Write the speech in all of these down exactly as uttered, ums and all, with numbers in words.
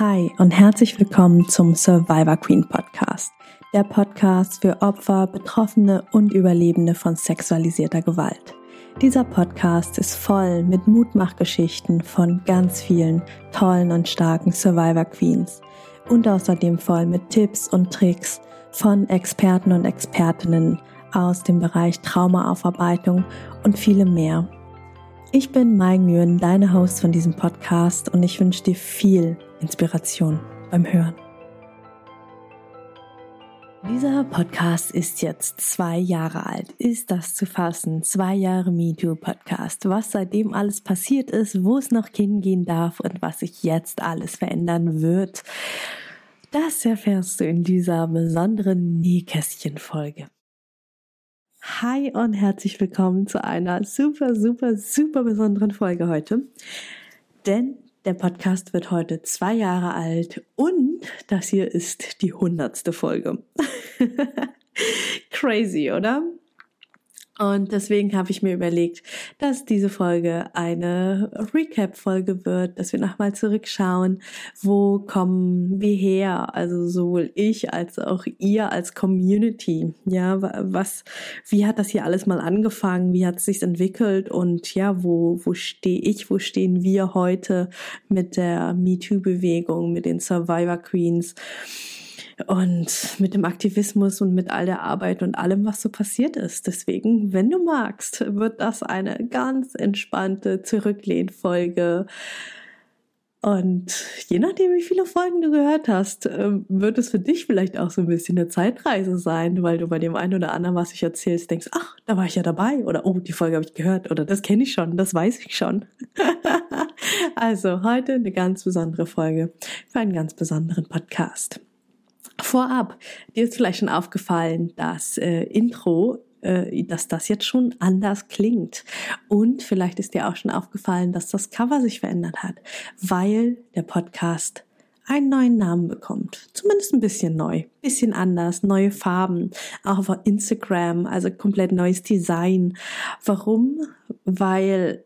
Hi und herzlich willkommen zum Survivor Queen Podcast, der Podcast für Opfer, Betroffene und Überlebende von sexualisierter Gewalt. Dieser Podcast ist voll mit Mutmachgeschichten von ganz vielen tollen und starken Survivor Queens und außerdem voll mit Tipps und Tricks von Experten und Expertinnen aus dem Bereich Traumaaufarbeitung und vielem mehr. Ich bin Mai Nguyen, deine Host von diesem Podcast und ich wünsche dir viel Inspiration beim Hören. Dieser Podcast ist jetzt zwei Jahre alt. Ist das zu fassen? Zwei Jahre MeToo Podcast. Was seitdem alles passiert ist, wo es noch hingehen darf und was sich jetzt alles verändern wird, das erfährst du in dieser besonderen Nähkästchen-Folge. Hi und herzlich willkommen zu einer super, super, super besonderen Folge heute, denn der Podcast wird heute zwei Jahre alt und das hier ist die hundertste Folge. Crazy, oder? Und deswegen habe ich mir überlegt, dass diese Folge eine Recap-Folge wird, dass wir nochmal zurückschauen, wo kommen wir her, also sowohl ich als auch ihr als Community, ja, was, wie hat das hier alles mal angefangen, wie hat es sich entwickelt und ja, wo, wo stehe ich, wo stehen wir heute mit der MeToo-Bewegung, mit den Survivor Queens und mit dem Aktivismus und mit all der Arbeit und allem, was so passiert ist. Deswegen, wenn du magst, wird das eine ganz entspannte Zurücklehnfolge. Und je nachdem, wie viele Folgen du gehört hast, wird es für dich vielleicht auch so ein bisschen eine Zeitreise sein, weil du bei dem einen oder anderen, was ich erzählst, denkst, ach, da war ich ja dabei oder oh, die Folge habe ich gehört oder das kenne ich schon, das weiß ich schon. Also heute eine ganz besondere Folge für einen ganz besonderen Podcast. Vorab, dir ist vielleicht schon aufgefallen, das äh, Intro, äh, dass das jetzt schon anders klingt. Und vielleicht ist dir auch schon aufgefallen, dass das Cover sich verändert hat, weil der Podcast einen neuen Namen bekommt. Zumindest ein bisschen neu, bisschen anders, neue Farben, auch auf Instagram, also komplett neues Design. Warum? Weil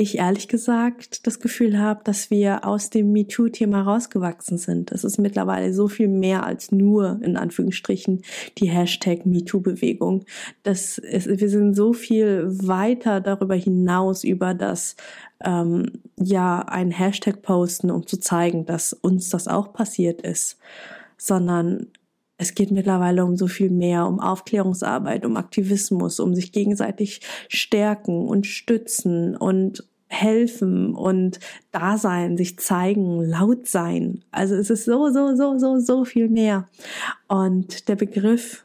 ich ehrlich gesagt das Gefühl habe, dass wir aus dem MeToo-Thema rausgewachsen sind. Es ist mittlerweile so viel mehr als nur, in Anführungsstrichen, die Hashtag MeToo-Bewegung. Das ist, wir sind so viel weiter darüber hinaus, über das ähm, ja ein Hashtag posten, um zu zeigen, dass uns das auch passiert ist, sondern es geht mittlerweile um so viel mehr, um Aufklärungsarbeit, um Aktivismus, um sich gegenseitig stärken und stützen und helfen und da sein, sich zeigen, laut sein. Also es ist so, so, so, so, so viel mehr. Und der Begriff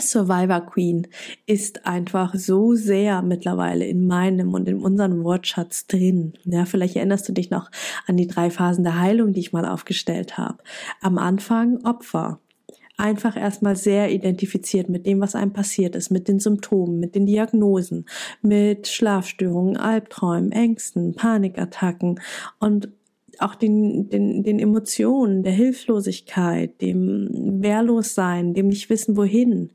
Survivor Queen ist einfach so sehr mittlerweile in meinem und in unserem Wortschatz drin. Ja, vielleicht erinnerst du dich noch an die drei Phasen der Heilung, die ich mal aufgestellt habe. Am Anfang Opfer. Einfach erstmal sehr identifiziert mit dem, was einem passiert ist, mit den Symptomen, mit den Diagnosen, mit Schlafstörungen, Albträumen, Ängsten, Panikattacken und auch den, den, den Emotionen, der Hilflosigkeit, dem Wehrlossein, dem Nichtwissen wohin.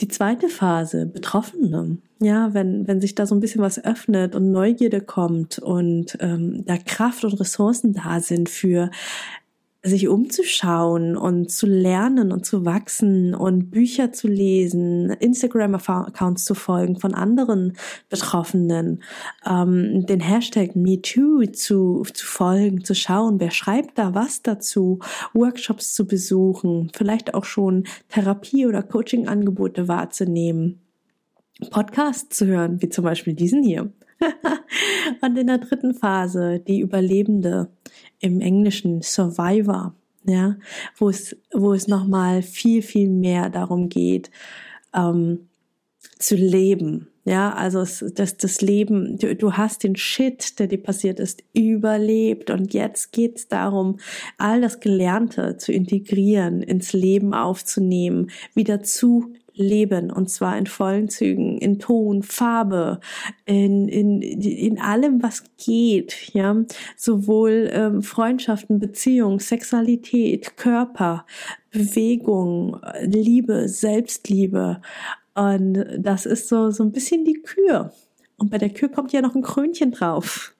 Die zweite Phase, Betroffene, ja, wenn, wenn sich da so ein bisschen was öffnet und Neugierde kommt und ähm, da Kraft und Ressourcen da sind für sich umzuschauen und zu lernen und zu wachsen und Bücher zu lesen, Instagram-Accounts zu folgen von anderen Betroffenen, ähm, den Hashtag MeToo zu, zu folgen, zu schauen, wer schreibt da was dazu, Workshops zu besuchen, vielleicht auch schon Therapie- oder Coaching-Angebote wahrzunehmen, Podcasts zu hören, wie zum Beispiel diesen hier. Und in der dritten Phase, die Überlebende, im Englischen Survivor, ja, wo es, wo es nochmal viel, viel mehr darum geht, ähm, zu leben. Ja, also es, das, das Leben, du, du hast den Shit, der dir passiert ist, überlebt und jetzt geht's darum, all das Gelernte zu integrieren, ins Leben aufzunehmen, wieder zu leben und zwar in vollen Zügen, in Ton, Farbe, in in in allem, was geht, ja, sowohl ähm, Freundschaften, Beziehungen, Sexualität, Körper, Bewegung, Liebe, Selbstliebe und das ist so so ein bisschen die Kür und bei der Kür kommt ja noch ein Krönchen drauf.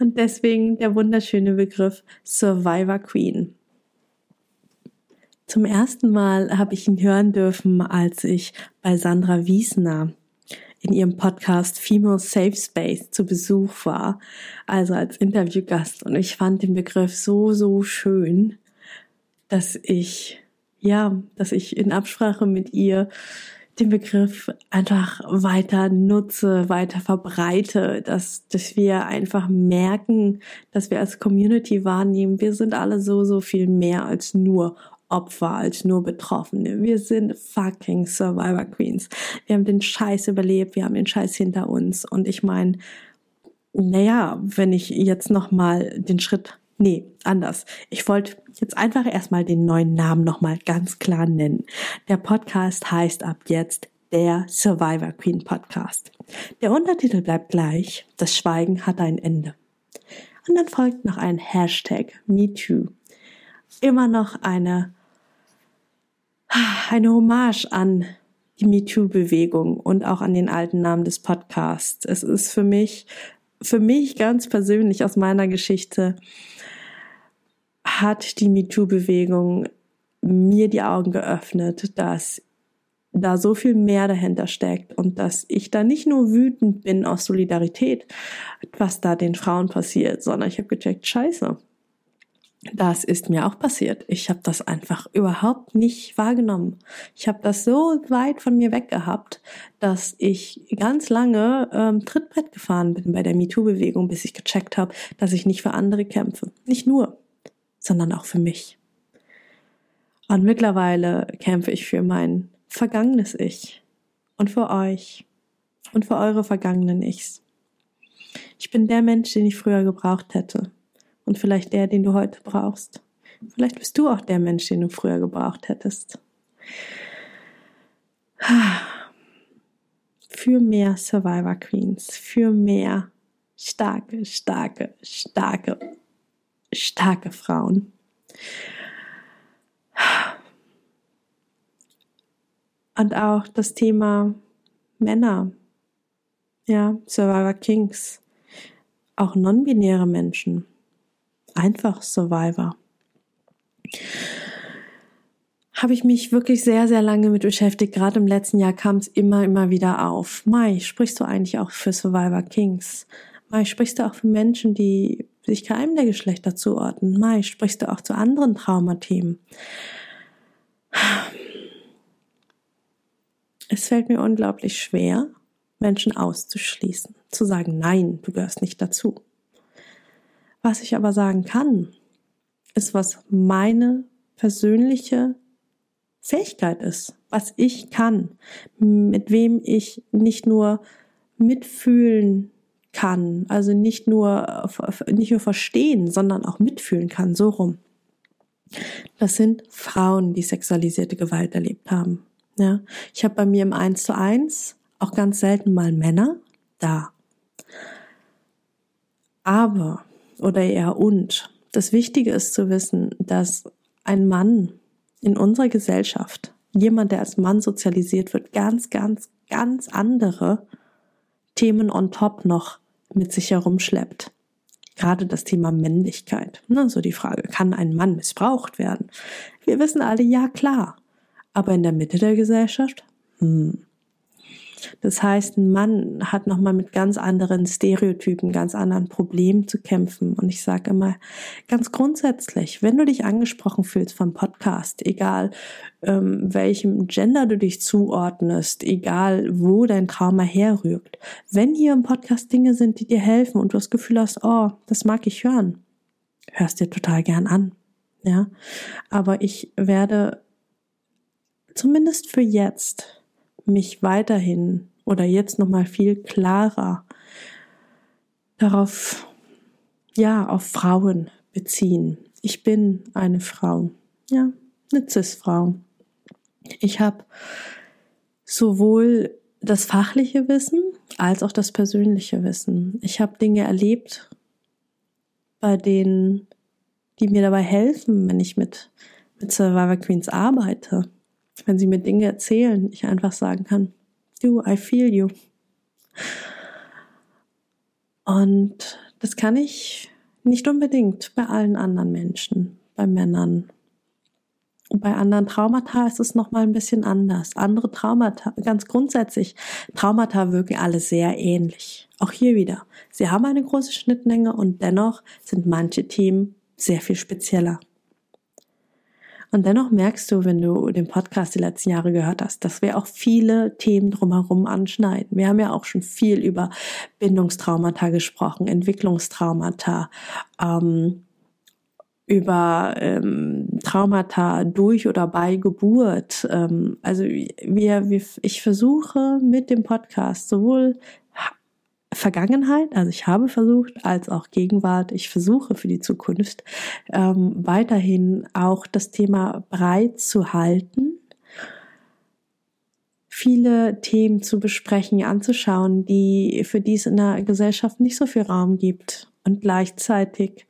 Und deswegen der wunderschöne Begriff Survivor Queen. Zum ersten Mal habe ich ihn hören dürfen, als ich bei Sandra Wiesner in ihrem Podcast Female Safe Space zu Besuch war, also als Interviewgast. Und ich fand den Begriff so, so schön, dass ich, ja, dass ich in Absprache mit ihr den Begriff einfach weiter nutze, weiter verbreite, dass, dass wir einfach merken, dass wir als Community wahrnehmen, wir sind alle so, so viel mehr als nur Opfer, als nur Betroffene. Wir sind fucking Survivor Queens. Wir haben den Scheiß überlebt, wir haben den Scheiß hinter uns. Und ich meine, naja, wenn ich jetzt nochmal den Schritt, nee, anders. Ich wollte jetzt einfach erstmal den neuen Namen nochmal ganz klar nennen. Der Podcast heißt ab jetzt der Survivor Queen Podcast. Der Untertitel bleibt gleich, das Schweigen hat ein Ende. Und dann folgt noch ein Hashtag MeToo. Immer noch eine Eine Hommage an die MeToo-Bewegung und auch an den alten Namen des Podcasts. Es ist für mich, für mich ganz persönlich aus meiner Geschichte, hat die MeToo-Bewegung mir die Augen geöffnet, dass da so viel mehr dahinter steckt und dass ich da nicht nur wütend bin aus Solidarität, was da den Frauen passiert, sondern ich habe gecheckt, scheiße. Das ist mir auch passiert. Ich habe das einfach überhaupt nicht wahrgenommen. Ich habe das so weit von mir weg gehabt, dass ich ganz lange ähm, Trittbrett gefahren bin bei der MeToo-Bewegung, bis ich gecheckt habe, dass ich nicht für andere kämpfe. Nicht nur, sondern auch für mich. Und mittlerweile kämpfe ich für mein vergangenes Ich und für euch und für eure vergangenen Ichs. Ich bin der Mensch, den ich früher gebraucht hätte. Und vielleicht der, den du heute brauchst. Vielleicht bist du auch der Mensch, den du früher gebraucht hättest. Für mehr Survivor Queens, für mehr starke, starke, starke, starke Frauen. Und auch das Thema Männer, ja, Survivor Kings, auch non-binäre Menschen. Einfach Survivor. Habe ich mich wirklich sehr, sehr lange mit beschäftigt. Gerade im letzten Jahr kam es immer, immer wieder auf. Mai, sprichst du eigentlich auch für Survivor Kings? Mai, sprichst du auch für Menschen, die sich keinem der Geschlechter zuordnen? Mai, sprichst du auch zu anderen Traumathemen? Es fällt mir unglaublich schwer, Menschen auszuschließen. Zu sagen, nein, du gehörst nicht dazu. Was ich aber sagen kann, ist, was meine persönliche Fähigkeit ist, was ich kann, mit wem ich nicht nur mitfühlen kann, also nicht nur, nicht nur verstehen, sondern auch mitfühlen kann, so rum. Das sind Frauen, die sexualisierte Gewalt erlebt haben. Ja, ich habe bei mir im eins zu eins auch ganz selten mal Männer da. Aber oder eher und. Das Wichtige ist zu wissen, dass ein Mann in unserer Gesellschaft, jemand, der als Mann sozialisiert wird, ganz, ganz, ganz andere Themen on top noch mit sich herumschleppt. Gerade das Thema Männlichkeit. Ne, so die Frage, kann ein Mann missbraucht werden? Wir wissen alle, ja klar. Aber in der Mitte der Gesellschaft? Hm. Das heißt, ein Mann hat nochmal mit ganz anderen Stereotypen, ganz anderen Problemen zu kämpfen. Und ich sage immer, ganz grundsätzlich, wenn du dich angesprochen fühlst vom Podcast, egal ähm, welchem Gender du dich zuordnest, egal wo dein Trauma herrührt, wenn hier im Podcast Dinge sind, die dir helfen und du das Gefühl hast, oh, das mag ich hören, hörst dir total gern an. Ja? Aber ich werde zumindest für jetzt mich weiterhin oder jetzt nochmal viel klarer darauf, ja, auf Frauen beziehen. Ich bin eine Frau, ja, eine Cis-Frau. Ich habe sowohl das fachliche Wissen als auch das persönliche Wissen. Ich habe Dinge erlebt, bei denen, die mir dabei helfen, wenn ich mit, mit Survivor Queens arbeite. Wenn sie mir Dinge erzählen, ich einfach sagen kann, du, I feel you. Und Das kann ich nicht unbedingt bei allen anderen Menschen, bei Männern. Und bei anderen Traumata ist es nochmal ein bisschen anders. Andere Traumata, ganz grundsätzlich, Traumata wirken alle sehr ähnlich. Auch hier wieder. Sie haben eine große Schnittmenge und dennoch sind manche Themen sehr viel spezieller. Und dennoch merkst du, wenn du den Podcast die letzten Jahre gehört hast, dass wir auch viele Themen drumherum anschneiden. Wir haben ja auch schon viel über Bindungstraumata gesprochen, Entwicklungstraumata, ähm, über ähm, Traumata durch oder bei Geburt. Ähm, also wir, wir, ich versuche mit dem Podcast sowohl Vergangenheit, also ich habe versucht, als auch Gegenwart, ich versuche für die Zukunft ähm, weiterhin auch das Thema breit zu halten, viele Themen zu besprechen, anzuschauen, die für die es in der Gesellschaft nicht so viel Raum gibt. Und gleichzeitig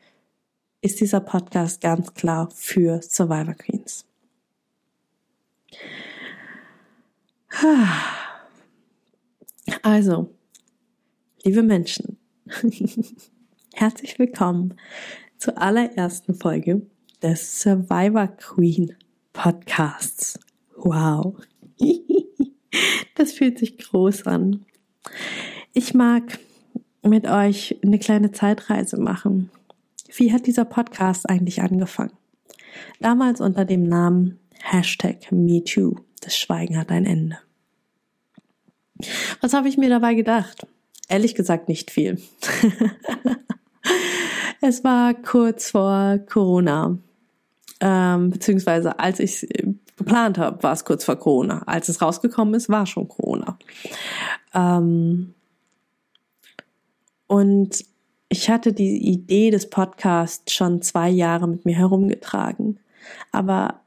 ist dieser Podcast ganz klar für Survivor Queens. Also, liebe Menschen, herzlich willkommen zur allerersten Folge des Survivor Queen Podcasts. Wow, das fühlt sich groß an. Ich mag mit euch eine kleine Zeitreise machen. Wie hat dieser Podcast eigentlich angefangen? Damals unter dem Namen Hashtag MeToo, das Schweigen hat ein Ende. Was habe ich mir dabei gedacht? Ehrlich gesagt nicht viel. Es war kurz vor Corona, ähm, beziehungsweise als ich geplant habe, war es kurz vor Corona. Als es rausgekommen ist, war schon Corona. Ähm, und ich hatte die Idee des Podcasts schon zwei Jahre mit mir herumgetragen, aber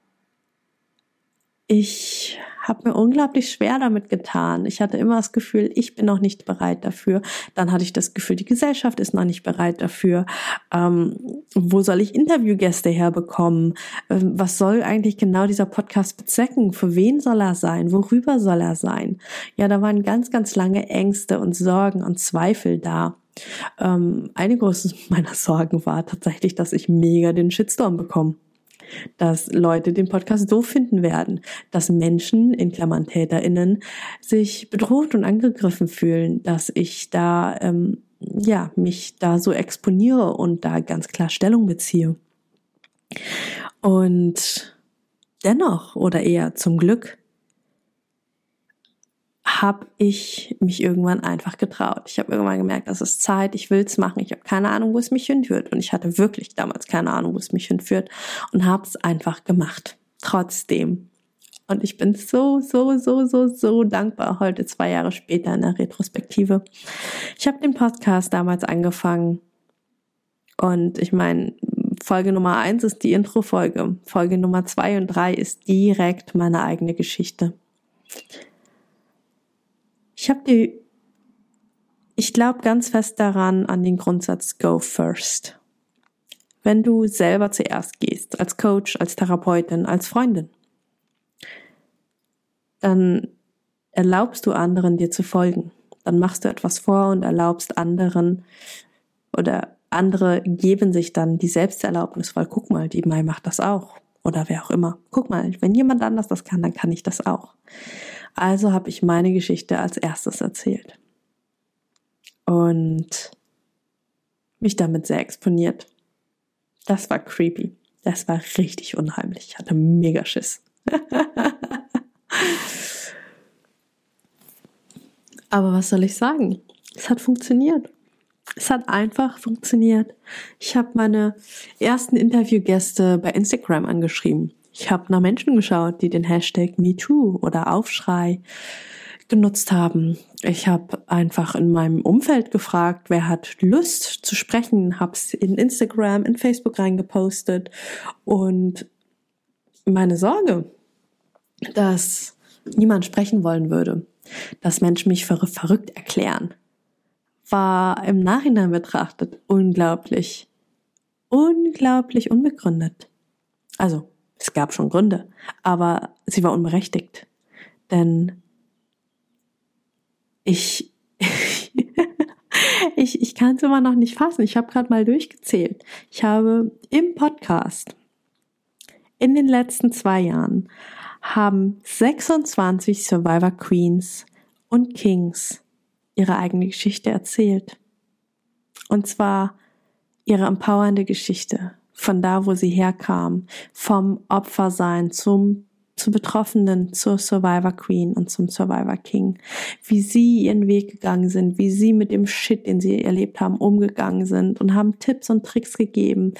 ich habe mir unglaublich schwer damit getan. Ich hatte immer das Gefühl, ich bin noch nicht bereit dafür. Dann hatte ich das Gefühl, die Gesellschaft ist noch nicht bereit dafür. Ähm, wo soll ich Interviewgäste herbekommen? Ähm, was soll eigentlich genau dieser Podcast bezwecken? Für wen soll er sein? Worüber soll er sein? Ja, da waren ganz, ganz lange Ängste und Sorgen und Zweifel da. Ähm, eine große meiner Sorgen war tatsächlich, dass ich mega den Shitstorm bekomme. Dass Leute den Podcast doof finden werden, dass Menschen, in Klammern TäterInnen, sich bedroht und angegriffen fühlen, dass ich da, ähm, ja, mich da so exponiere und da ganz klar Stellung beziehe. Und dennoch, oder eher zum Glück, habe ich mich irgendwann einfach getraut. Ich habe irgendwann gemerkt, das ist Zeit, ich will es machen, ich habe keine Ahnung, wo es mich hinführt. Und ich hatte wirklich damals keine Ahnung, wo es mich hinführt und habe es einfach gemacht, trotzdem. Und ich bin so, so, so, so, so dankbar heute, zwei Jahre später in der Retrospektive. Ich habe den Podcast damals angefangen und ich meine, Folge Nummer eins ist die Intro-Folge, Folge Nummer zwei und drei ist direkt meine eigene Geschichte. Ich habe die, ich glaube ganz fest daran, an den Grundsatz Go First. Wenn du selber zuerst gehst, als Coach, als Therapeutin, als Freundin, dann erlaubst du anderen, dir zu folgen. Dann machst du etwas vor und erlaubst anderen, oder andere geben sich dann die Selbsterlaubnis, weil guck mal, die Mai macht das auch. Oder wer auch immer. Guck mal, wenn jemand anders das kann, dann kann ich das auch. Also habe ich meine Geschichte als erstes erzählt und mich damit sehr exponiert. Das war creepy. Das war richtig unheimlich. Ich hatte mega Schiss. Aber was soll ich sagen? Es hat funktioniert. Es hat einfach funktioniert. Ich habe meine ersten Interviewgäste bei Instagram angeschrieben. Ich habe nach Menschen geschaut, die den Hashtag MeToo oder Aufschrei genutzt haben. Ich habe einfach in meinem Umfeld gefragt, wer hat Lust zu sprechen, habe es in Instagram, in Facebook reingepostet. Und meine Sorge, dass niemand sprechen wollen würde, dass Menschen mich für verrückt erklären, war im Nachhinein betrachtet unglaublich, unglaublich unbegründet. Also, es gab schon Gründe, aber sie war unberechtigt, denn ich, ich, ich ich kann es immer noch nicht fassen. Ich habe gerade mal durchgezählt. Ich habe im Podcast in den letzten zwei Jahren haben sechsundzwanzig Survivor Queens und Kings ihre eigene Geschichte erzählt. Und zwar ihre empowernde Geschichte, von da, wo sie herkamen, vom Opfersein zum zu Betroffenen, zur Survivor Queen und zum Survivor King, wie sie ihren Weg gegangen sind, wie sie mit dem Shit, den sie erlebt haben, umgegangen sind und haben Tipps und Tricks gegeben,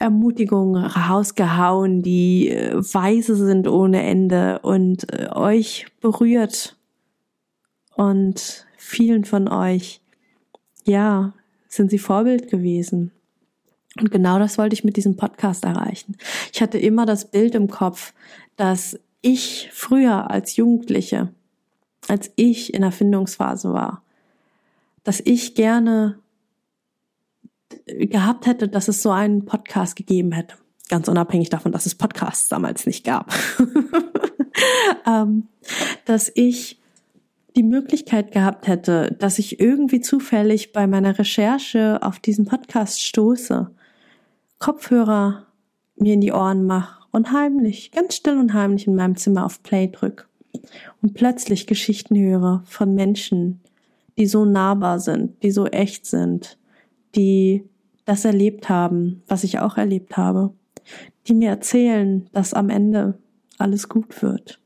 Ermutigungen rausgehauen, die weise sind ohne Ende und euch berührt und vielen von euch, ja, sind sie Vorbild gewesen. Und genau das wollte ich mit diesem Podcast erreichen. Ich hatte immer das Bild im Kopf, dass ich früher als Jugendliche, als ich in der Findungsphase war, dass ich gerne gehabt hätte, dass es so einen Podcast gegeben hätte. Ganz unabhängig davon, dass es Podcasts damals nicht gab. ähm, dass ich die Möglichkeit gehabt hätte, dass ich irgendwie zufällig bei meiner Recherche auf diesen Podcast stoße, Kopfhörer mir in die Ohren mache und heimlich, ganz still und heimlich in meinem Zimmer auf Play drücke und plötzlich Geschichten höre von Menschen, die so nahbar sind, die so echt sind, die das erlebt haben, was ich auch erlebt habe, die mir erzählen, dass am Ende alles gut wird,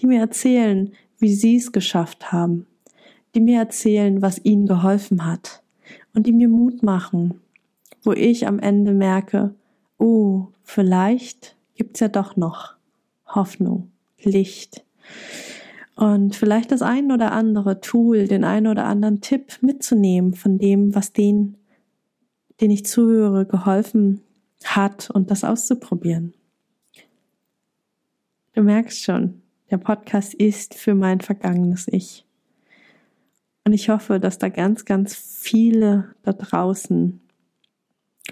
die mir erzählen, wie sie es geschafft haben, die mir erzählen, was ihnen geholfen hat und die mir Mut machen, wo ich am Ende merke, oh, vielleicht gibt's ja doch noch Hoffnung, Licht und vielleicht das ein oder andere Tool, den ein oder anderen Tipp mitzunehmen von dem, was denen, denen ich zuhöre, geholfen hat und das auszuprobieren. Du merkst schon, der Podcast ist für mein vergangenes Ich. Und ich hoffe, dass da ganz, ganz viele da draußen,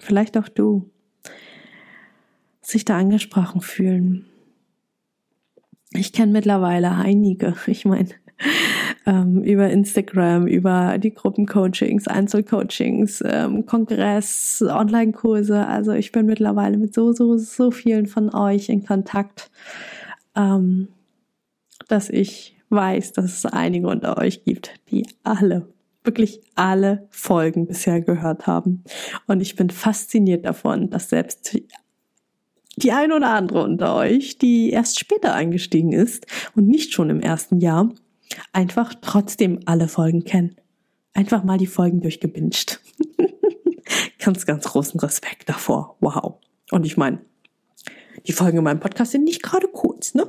vielleicht auch du, sich da angesprochen fühlen. Ich kenne mittlerweile einige, ich meine, ähm, über Instagram, über die Gruppencoachings, Einzelcoachings, ähm, Kongress, Online-Kurse. Also ich bin mittlerweile mit so, so, so vielen von euch in Kontakt, ähm, dass ich weiß, dass es einige unter euch gibt, die alle, wirklich alle Folgen bisher gehört haben. Und ich bin fasziniert davon, dass selbst die eine oder andere unter euch, die erst später eingestiegen ist und nicht schon im ersten Jahr, einfach trotzdem alle Folgen kennt. Einfach mal die Folgen durchgebinscht. Ganz, ganz großen Respekt davor. Wow. Und ich meine, die Folgen in meinem Podcast sind nicht gerade kurz, ne?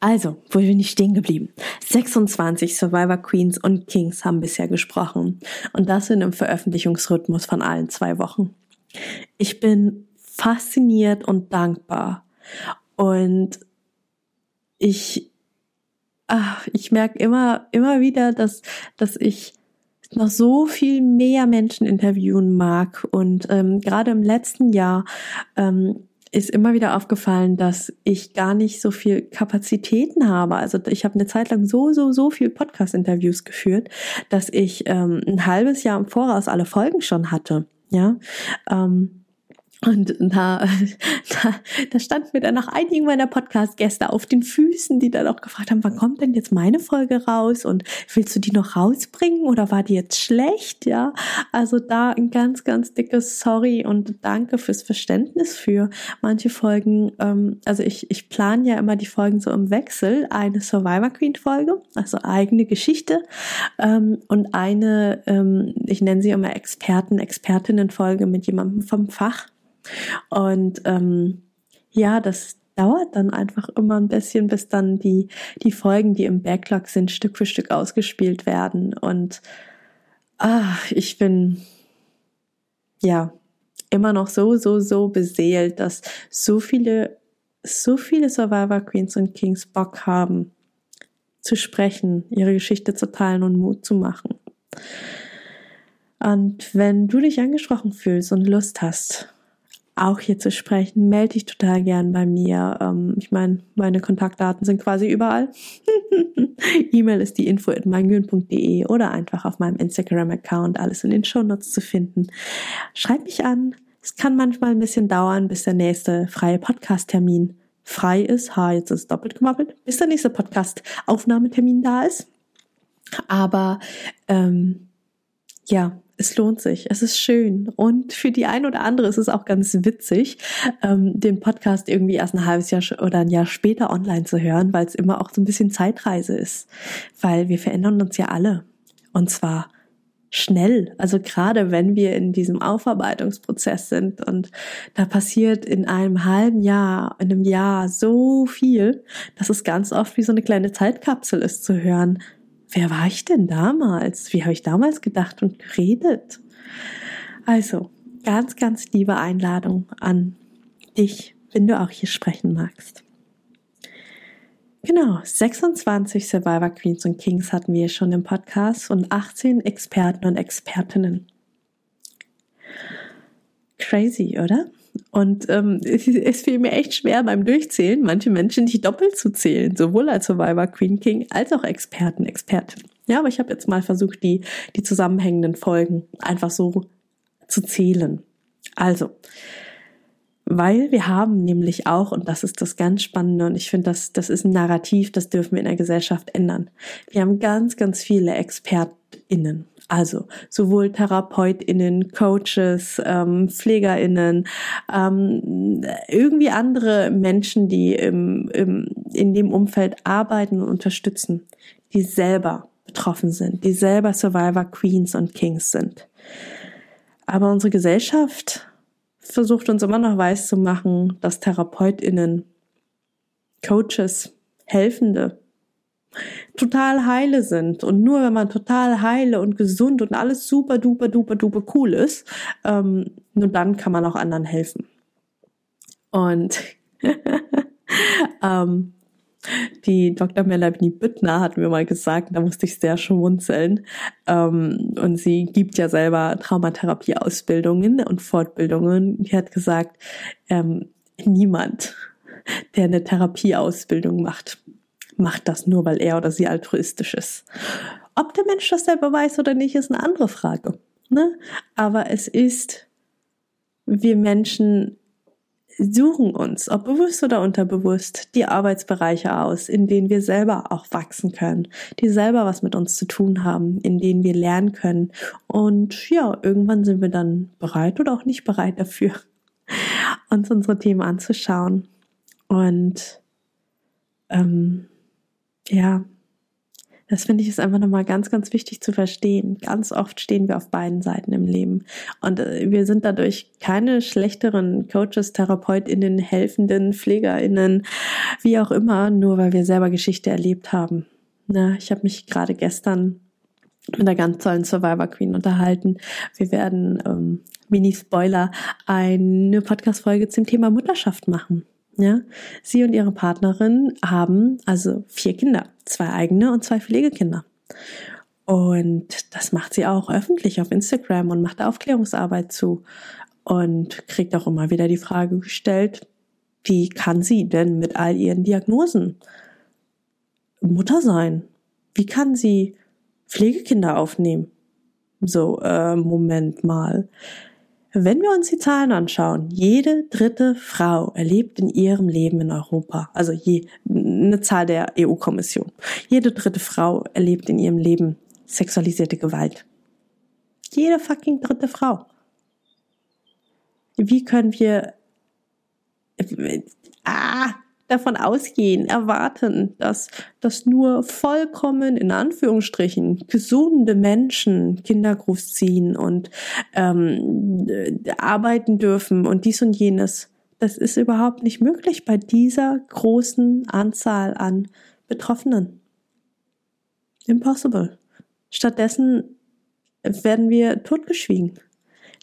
Also, wo bin ich stehen geblieben? sechsundzwanzig Survivor Queens und Kings haben bisher gesprochen und das in einem Veröffentlichungsrhythmus von allen zwei Wochen. Ich bin fasziniert und dankbar und ich, ach, ich merke immer, immer wieder, dass, dass ich noch so viel mehr Menschen interviewen mag und ähm, gerade im letzten Jahr ähm, ist immer wieder aufgefallen, dass ich gar nicht so viel Kapazitäten habe. Also ich habe eine Zeit lang so, so, so viel Podcast-Interviews geführt, dass ich ähm, ein halbes Jahr im Voraus alle Folgen schon hatte. Ja, ähm, und da, da, da stand mir dann nach einigen meiner Podcast-Gäste auf den Füßen, die dann auch gefragt haben, wann kommt denn jetzt meine Folge raus und willst du die noch rausbringen oder war die jetzt schlecht? Ja, also da ein ganz, ganz dickes Sorry und danke fürs Verständnis für manche Folgen. Ähm, also ich, ich plane ja immer die Folgen so im Wechsel. Eine Survivor Queen-Folge, also eigene Geschichte ähm, und eine, ähm, ich nenne sie immer Experten, Expertinnen-Folge mit jemandem vom Fach. Und ähm, ja, das dauert dann einfach immer ein bisschen, bis dann die, die Folgen, die im Backlog sind, Stück für Stück ausgespielt werden. Und ach, ich bin ja immer noch so, so, so beseelt, dass so viele, so viele Survivor Queens und Kings Bock haben, zu sprechen, ihre Geschichte zu teilen und Mut zu machen. Und wenn du dich angesprochen fühlst und Lust hast, auch hier zu sprechen, melde dich total gern bei mir. Ähm, ich meine, meine Kontaktdaten sind quasi überall. E-Mail ist die info at mai nguyen punkt de oder einfach auf meinem Instagram-Account, alles in den Shownotes zu finden. Schreib mich an. Es kann manchmal ein bisschen dauern, bis der nächste freie Podcast-Termin frei ist. Ha, jetzt ist es doppelt gemoppelt. Bis der nächste Podcast-Aufnahmetermin da ist. Aber ähm, ja, es lohnt sich, es ist schön und für die ein oder andere ist es auch ganz witzig, ähm, den Podcast irgendwie erst ein halbes Jahr oder ein Jahr später online zu hören, weil es immer auch so ein bisschen Zeitreise ist, weil wir verändern uns ja alle und zwar schnell, also gerade wenn wir in diesem Aufarbeitungsprozess sind und da passiert in einem halben Jahr, in einem Jahr so viel, dass es ganz oft wie so eine kleine Zeitkapsel ist zu hören, wer war ich denn damals? Wie habe ich damals gedacht und geredet? Also, ganz, ganz liebe Einladung an dich, wenn du auch hier sprechen magst. Genau, sechsundzwanzig Survivor Queens und Kings hatten wir schon im Podcast und achtzehn Experten und Expertinnen. Crazy, oder? Und ähm, es, es fiel mir echt schwer beim Durchzählen, manche Menschen nicht doppelt zu zählen, sowohl als Survivor Queen King als auch Experten, Expertin. Ja, aber ich habe jetzt mal versucht, die, die zusammenhängenden Folgen einfach so zu zählen. Also, weil wir haben nämlich auch, und das ist das ganz Spannende, und ich finde, das, das ist ein Narrativ, das dürfen wir in der Gesellschaft ändern. Wir haben ganz, ganz viele ExpertInnen. Also sowohl TherapeutInnen, Coaches, ähm, PflegerInnen, ähm, irgendwie andere Menschen, die im, im, in dem Umfeld arbeiten und unterstützen, die selber betroffen sind, die selber Survivor Queens und Kings sind. Aber unsere Gesellschaft versucht uns immer noch weiszumachen, dass TherapeutInnen, Coaches, Helfende, total heile sind und nur wenn man total heile und gesund und alles super duper duper duper cool ist, ähm, nur dann kann man auch anderen helfen. Und ähm, die Doktor Melanie Büttner hat mir mal gesagt, da musste ich sehr schmunzeln, ähm, und sie gibt ja selber Traumatherapie-Ausbildungen und Fortbildungen. Die hat gesagt, ähm, niemand, der eine Therapieausbildung macht, macht das nur, weil er oder sie altruistisch ist. Ob der Mensch das selber weiß oder nicht, ist eine andere Frage. Ne? Aber es ist, wir Menschen suchen uns, ob bewusst oder unterbewusst, die Arbeitsbereiche aus, in denen wir selber auch wachsen können, die selber was mit uns zu tun haben, in denen wir lernen können. Und ja, irgendwann sind wir dann bereit oder auch nicht bereit dafür, uns unsere Themen anzuschauen. Und ähm, ja, das finde ich ist einfach nochmal ganz, ganz wichtig zu verstehen. Ganz oft stehen wir auf beiden Seiten im Leben und äh, wir sind dadurch keine schlechteren Coaches, TherapeutInnen, Helfenden, PflegerInnen, wie auch immer, nur weil wir selber Geschichte erlebt haben. Na, ich habe mich gerade gestern mit einer ganz tollen Survivor Queen unterhalten. Wir werden, ähm, Mini-Spoiler, eine Podcast-Folge zum Thema Mutterschaft machen. Ja, sie und ihre Partnerin haben also vier Kinder, zwei eigene und zwei Pflegekinder. Und das macht sie auch öffentlich auf Instagram und macht Aufklärungsarbeit zu und kriegt auch immer wieder die Frage gestellt, wie kann sie denn mit all ihren Diagnosen Mutter sein? Wie kann sie Pflegekinder aufnehmen? So, äh, Moment mal. Wenn wir uns die Zahlen anschauen, jede dritte Frau erlebt in ihrem Leben in Europa, also je, eine Zahl der E U-Kommission, jede dritte Frau erlebt in ihrem Leben sexualisierte Gewalt. Jede fucking dritte Frau. Wie können wir ah, davon ausgehen, erwarten, dass, dass nur vollkommen, in Anführungsstrichen, gesunde Menschen Kindergruß ziehen und ähm, arbeiten dürfen und dies und jenes. Das ist überhaupt nicht möglich bei dieser großen Anzahl an Betroffenen. Impossible. Stattdessen werden wir totgeschwiegen.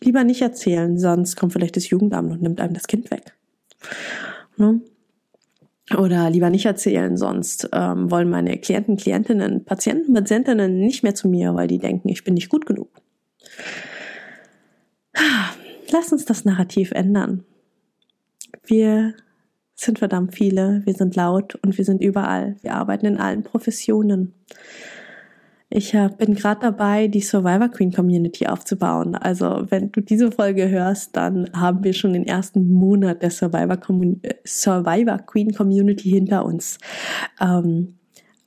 Lieber nicht erzählen, sonst kommt vielleicht das Jugendamt und nimmt einem das Kind weg. Ne? Oder lieber nicht erzählen, sonst ähm, wollen meine Klienten, Klientinnen, Patienten, Patientinnen nicht mehr zu mir, weil die denken, ich bin nicht gut genug. Lass uns das Narrativ ändern. Wir sind verdammt viele, wir sind laut und wir sind überall. Wir arbeiten in allen Professionen. Ich hab, bin gerade dabei, die Survivor Queen Community aufzubauen. Also wenn du diese Folge hörst, dann haben wir schon den ersten Monat der Survivor, Commun- Survivor Queen Community hinter uns. Ähm,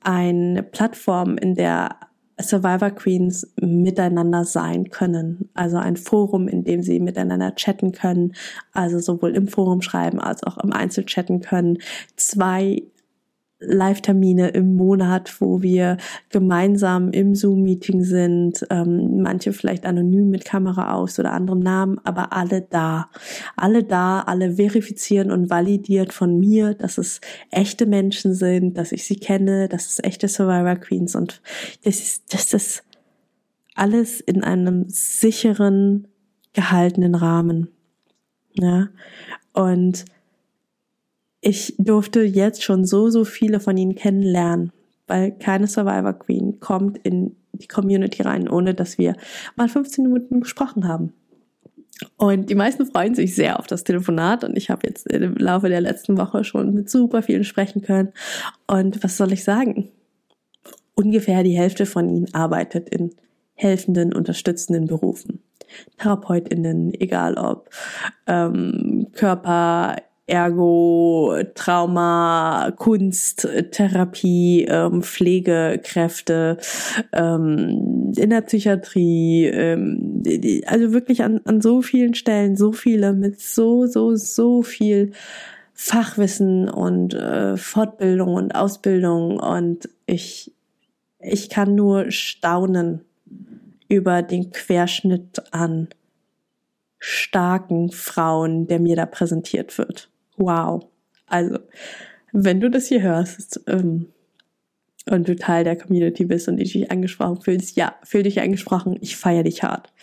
eine Plattform, in der Survivor Queens miteinander sein können. Also ein Forum, in dem sie miteinander chatten können. Also sowohl im Forum schreiben als auch im Einzel chatten können. Zwei Live-Termine im Monat, wo wir gemeinsam im Zoom-Meeting sind, ähm, manche vielleicht anonym mit Kamera aus oder anderem Namen, aber alle da. Alle da, alle verifizieren und validiert von mir, dass es echte Menschen sind, dass ich sie kenne, dass es echte Survivor Queens und das ist, das ist alles in einem sicheren, gehaltenen Rahmen. Ja? Und ich durfte jetzt schon so, so viele von ihnen kennenlernen, weil keine Survivor Queen kommt in die Community rein, ohne dass wir mal fünfzehn Minuten gesprochen haben. Und die meisten freuen sich sehr auf das Telefonat und ich habe jetzt im Laufe der letzten Woche schon mit super vielen sprechen können. Und was soll ich sagen? Ungefähr die Hälfte von ihnen arbeitet in helfenden, unterstützenden Berufen. TherapeutInnen, egal ob ähm, Körper, Ergo, Trauma, Kunst, Therapie, ähm, Pflegekräfte, ähm, in der Psychiatrie, ähm, also wirklich an, an so vielen Stellen, so viele mit so, so, so viel Fachwissen und äh, Fortbildung und Ausbildung und ich, ich kann nur staunen über den Querschnitt an starken Frauen, der mir da präsentiert wird. Wow. Also, wenn du das hier hörst ähm, und du Teil der Community bist und dich angesprochen fühlst, ja, fühl dich angesprochen, ich feiere dich hart.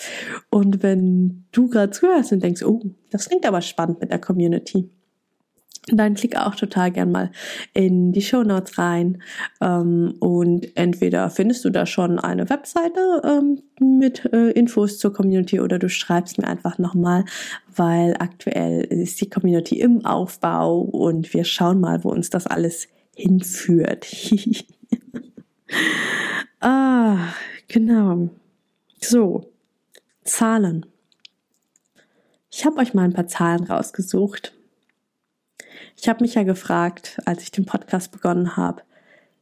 Und wenn du gerade zuhörst und denkst, oh, das klingt aber spannend mit der Community, dann klick auch total gern mal in die Shownotes rein ähm, und entweder findest du da schon eine Webseite ähm, mit äh, Infos zur Community oder du schreibst mir einfach nochmal, weil aktuell ist die Community im Aufbau und wir schauen mal, wo uns das alles hinführt. ah, genau. So, Zahlen. Ich habe euch mal ein paar Zahlen rausgesucht. Ich habe mich ja gefragt, als ich den Podcast begonnen habe,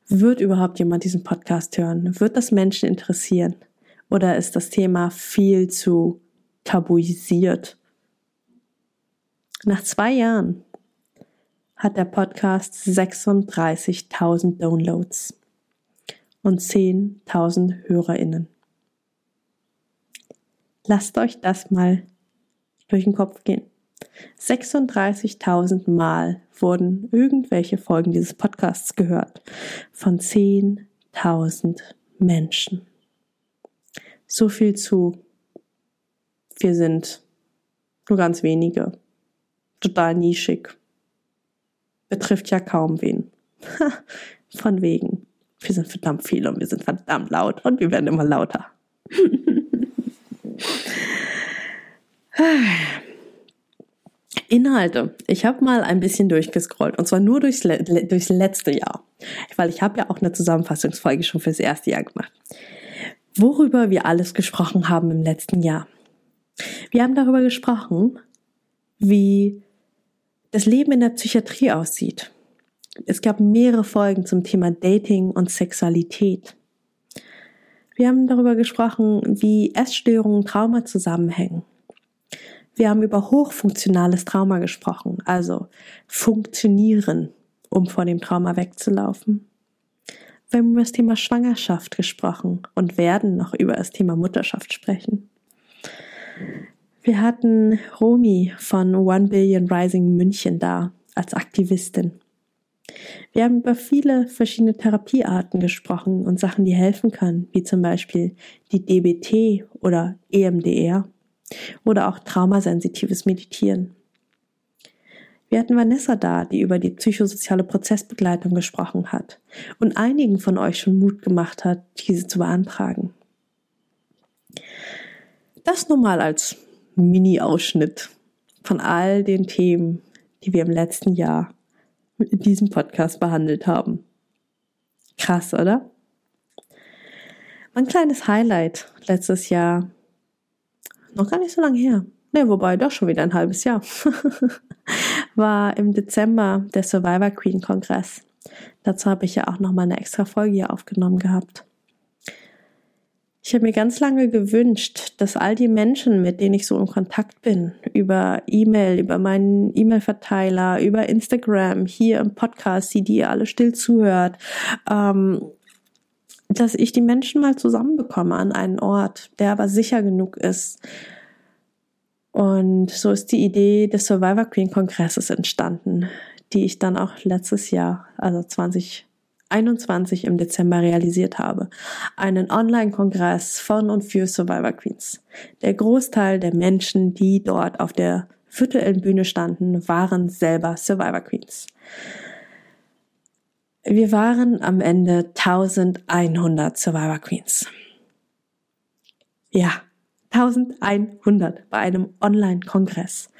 wird überhaupt jemand diesen Podcast hören? Wird das Menschen interessieren? Oder ist das Thema viel zu tabuisiert? Nach zwei Jahren hat der Podcast sechsunddreißigtausend Downloads und zehntausend HörerInnen. Lasst euch das mal durch den Kopf gehen. sechsunddreißigtausend Mal wurden irgendwelche Folgen dieses Podcasts gehört von zehntausend Menschen. So viel zu, wir sind nur ganz wenige, total nischig, betrifft ja kaum wen. Von wegen, wir sind verdammt viele und wir sind verdammt laut und wir werden immer lauter. Inhalte. Ich habe mal ein bisschen durchgescrollt und zwar nur durchs, le- durchs letzte Jahr, weil ich habe ja auch eine Zusammenfassungsfolge schon fürs erste Jahr gemacht. Worüber wir alles gesprochen haben im letzten Jahr. Wir haben darüber gesprochen, wie das Leben in der Psychiatrie aussieht. Es gab mehrere Folgen zum Thema Dating und Sexualität. Wir haben darüber gesprochen, wie Essstörungen und Trauma zusammenhängen. Wir haben über hochfunktionales Trauma gesprochen, also funktionieren, um vor dem Trauma wegzulaufen. Wir haben über das Thema Schwangerschaft gesprochen und werden noch über das Thema Mutterschaft sprechen. Wir hatten Romy von One Billion Rising München da als Aktivistin. Wir haben über viele verschiedene Therapiearten gesprochen und Sachen, die helfen können, wie zum Beispiel die D B T oder E M D R. Oder auch traumasensitives Meditieren. Wir hatten Vanessa da, die über die psychosoziale Prozessbegleitung gesprochen hat und einigen von euch schon Mut gemacht hat, diese zu beantragen. Das nur mal als Mini-Ausschnitt von all den Themen, die wir im letzten Jahr in diesem Podcast behandelt haben. Krass, oder? Mein kleines Highlight letztes Jahr, noch gar nicht so lange her, ne, wobei doch schon wieder ein halbes Jahr, war im Dezember der Survivor Queen Kongress. Dazu habe ich ja auch nochmal eine extra Folge hier aufgenommen gehabt. Ich habe mir ganz lange gewünscht, dass all die Menschen, mit denen ich so in Kontakt bin, über E-Mail, über meinen E-Mail-Verteiler, über Instagram, hier im Podcast, die, die ihr alle still zuhört, ähm, dass ich die Menschen mal zusammenbekomme an einen Ort, der aber sicher genug ist. Und so ist die Idee des Survivor Queen Kongresses entstanden, die ich dann auch letztes Jahr, also zwanzig einundzwanzig im Dezember realisiert habe. Einen Online-Kongress von und für Survivor Queens. Der Großteil der Menschen, die dort auf der virtuellen Bühne standen, waren selber Survivor Queens. Wir waren am Ende elfhundert Survivor Queens. Ja, elfhundert bei einem Online-Kongress.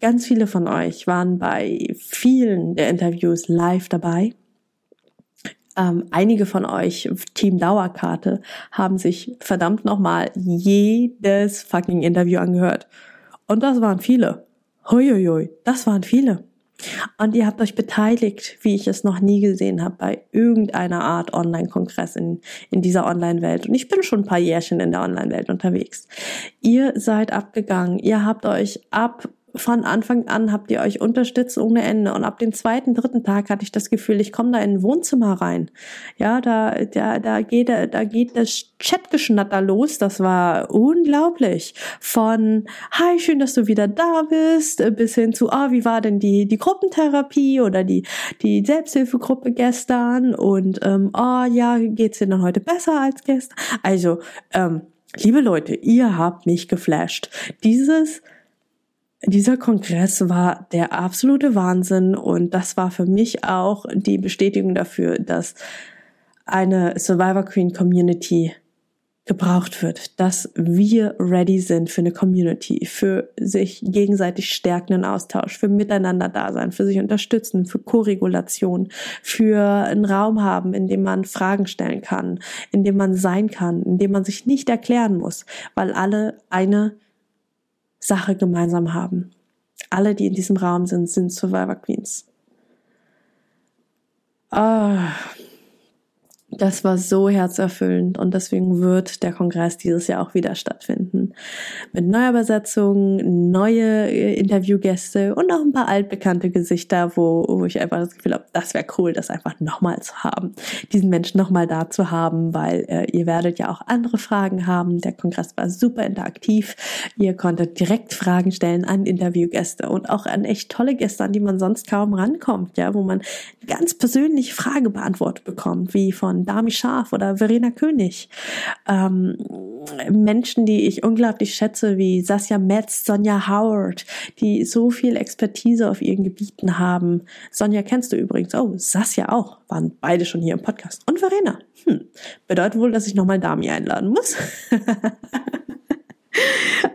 Ganz viele von euch waren bei vielen der Interviews live dabei. Ähm, einige von euch, Team Dauerkarte, haben sich verdammt nochmal jedes fucking Interview angehört. Und das waren viele. Huiuiui, das waren viele. Und ihr habt euch beteiligt, wie ich es noch nie gesehen habe, bei irgendeiner Art Online-Kongress in, in dieser Online-Welt. Und ich bin schon ein paar Jährchen in der Online-Welt unterwegs. Ihr seid abgegangen, ihr habt euch ab... Von Anfang an habt ihr euch unterstützt ohne Ende und ab dem zweiten, dritten Tag hatte ich das Gefühl, ich komme da in ein Wohnzimmer rein. Ja, da, da, da geht, da geht das Chatgeschnatter los. Das war unglaublich. Von Hi, schön, dass du wieder da bist, bis hin zu Ah, oh, wie war denn die die Gruppentherapie oder die die Selbsthilfegruppe gestern und ähm, Oh ja, geht's dir denn heute besser als gestern? Also, ähm, liebe Leute, ihr habt mich geflasht. Dieses Dieser Kongress war der absolute Wahnsinn und das war für mich auch die Bestätigung dafür, dass eine Survivor Queen Community gebraucht wird, dass wir ready sind für eine Community, für sich gegenseitig stärkenden Austausch, für miteinander Dasein, für sich unterstützen, für Koregulation, für einen Raum haben, in dem man Fragen stellen kann, in dem man sein kann, in dem man sich nicht erklären muss, weil alle eine Sache gemeinsam haben. Alle, die in diesem Raum sind, sind Survivor Queens. Oh, das war so herzerfüllend und deswegen wird der Kongress dieses Jahr auch wieder stattfinden. Mit neuer Besetzung, neue Interviewgäste und auch ein paar altbekannte Gesichter, wo, wo ich einfach das Gefühl habe, das wäre cool, das einfach nochmal zu haben, diesen Menschen nochmal da zu haben, weil äh, ihr werdet ja auch andere Fragen haben. Der Kongress war super interaktiv. Ihr konntet direkt Fragen stellen an Interviewgäste und auch an echt tolle Gäste, an die man sonst kaum rankommt, ja, wo man eine ganz persönliche Frage beantwortet bekommt, wie von Dami Scharf oder Verena König. Ähm, Menschen, die ich unglaublich schätze, wie Sascha Metz, Sonja Howard, die so viel Expertise auf ihren Gebieten haben. Sonja kennst du übrigens. Oh, Sascha auch. Waren beide schon hier im Podcast. Und Verena. Hm. Bedeutet wohl, dass ich nochmal Dami einladen muss.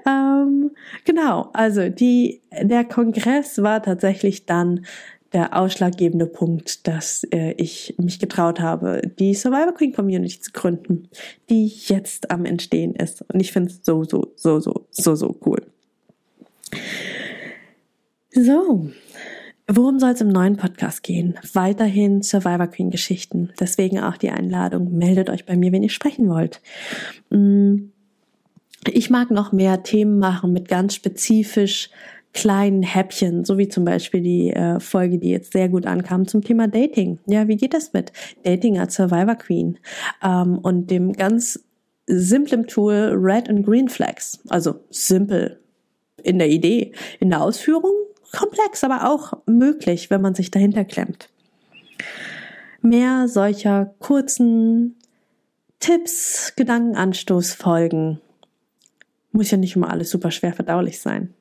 ähm, genau. Also, die, der Kongress war tatsächlich dann der ausschlaggebende Punkt, dass äh, ich mich getraut habe, die Survivor Queen Community zu gründen, die jetzt am Entstehen ist. Und ich finde es so, so, so, so, so, so cool. So, worum soll es im neuen Podcast gehen? Weiterhin Survivor Queen Geschichten. Deswegen auch die Einladung, meldet euch bei mir, wenn ihr sprechen wollt. Ich mag noch mehr Themen machen mit ganz spezifisch kleinen Häppchen, so wie zum Beispiel die äh, Folge, die jetzt sehr gut ankam zum Thema Dating. Ja, wie geht das mit Dating als Survivor Queen? Ähm, und dem ganz simplen Tool Red and Green Flags. Also simpel in der Idee, in der Ausführung komplex, aber auch möglich, wenn man sich dahinter klemmt. Mehr solcher kurzen Tipps, Gedankenanstoßfolgen. Muss ja nicht immer alles super schwer verdaulich sein.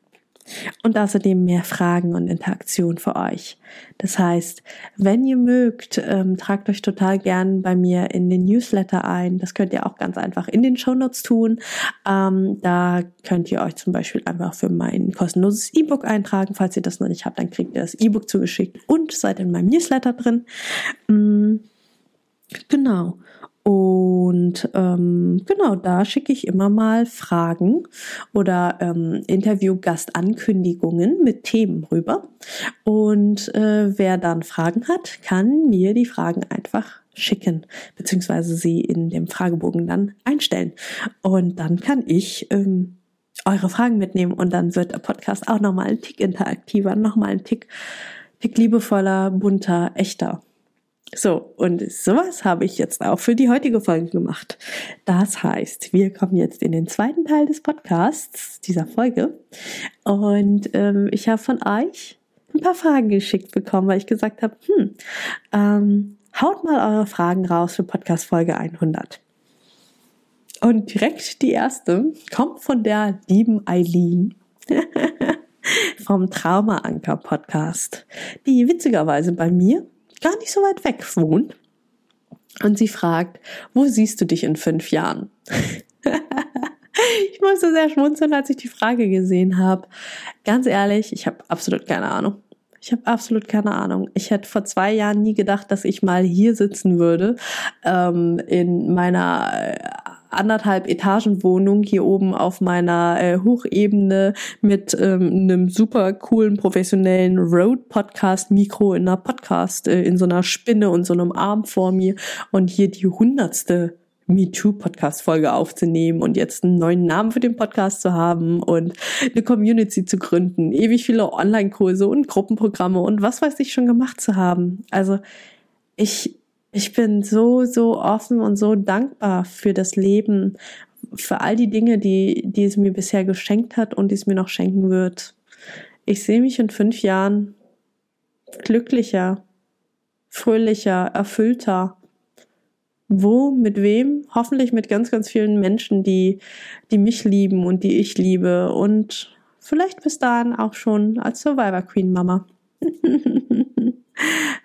Und außerdem mehr Fragen und Interaktion für euch. Das heißt, wenn ihr mögt, ähm, tragt euch total gern bei mir in den Newsletter ein. Das könnt ihr auch ganz einfach in den Shownotes tun. Ähm, da könnt ihr euch zum Beispiel einfach für mein kostenloses E-Book eintragen. Falls ihr das noch nicht habt, dann kriegt ihr das E-Book zugeschickt und seid in meinem Newsletter drin. Mhm. Genau. Und ähm, genau, da schicke ich immer mal Fragen oder ähm, Interview-Gastankündigungen mit Themen rüber. Und äh, wer dann Fragen hat, kann mir die Fragen einfach schicken, beziehungsweise sie in dem Fragebogen dann einstellen. Und dann kann ich ähm, eure Fragen mitnehmen und dann wird der Podcast auch nochmal einen Tick interaktiver, nochmal einen Tick, Tick liebevoller, bunter, echter. So, und sowas habe ich jetzt auch für die heutige Folge gemacht. Das heißt, wir kommen jetzt in den zweiten Teil des Podcasts dieser Folge. Und ähm, ich habe von euch ein paar Fragen geschickt bekommen, weil ich gesagt habe, hm, ähm, haut mal eure Fragen raus für Podcast-Folge hundert. Und direkt die erste kommt von der lieben Eileen. Vom Trauma-Anker-Podcast, die witzigerweise bei mir gar nicht so weit weg wohnt. Und sie fragt, wo siehst du dich in fünf Jahren? Ich musste sehr schmunzeln, als ich die Frage gesehen habe. Ganz ehrlich, ich habe absolut keine Ahnung. Ich habe absolut keine Ahnung. Ich hätte vor zwei Jahren nie gedacht, dass ich mal hier sitzen würde, ähm, in meiner anderthalb Etagen Wohnung hier oben auf meiner äh, Hochebene mit ähm, einem super coolen professionellen Rode Podcast Mikro in einer Podcast äh, in so einer Spinne und so einem Arm vor mir und hier die hundertste MeToo Podcast Folge aufzunehmen und jetzt einen neuen Namen für den Podcast zu haben und eine Community zu gründen, ewig viele Online Kurse und Gruppenprogramme und was weiß ich schon gemacht zu haben. Also ich Ich bin so, so offen und so dankbar für das Leben, für all die Dinge, die, die es mir bisher geschenkt hat und die es mir noch schenken wird. Ich sehe mich in fünf Jahren glücklicher, fröhlicher, erfüllter. Wo, mit wem? Hoffentlich mit ganz, ganz vielen Menschen, die, die mich lieben und die ich liebe. Und vielleicht bis dahin auch schon als Survivor Queen Mama.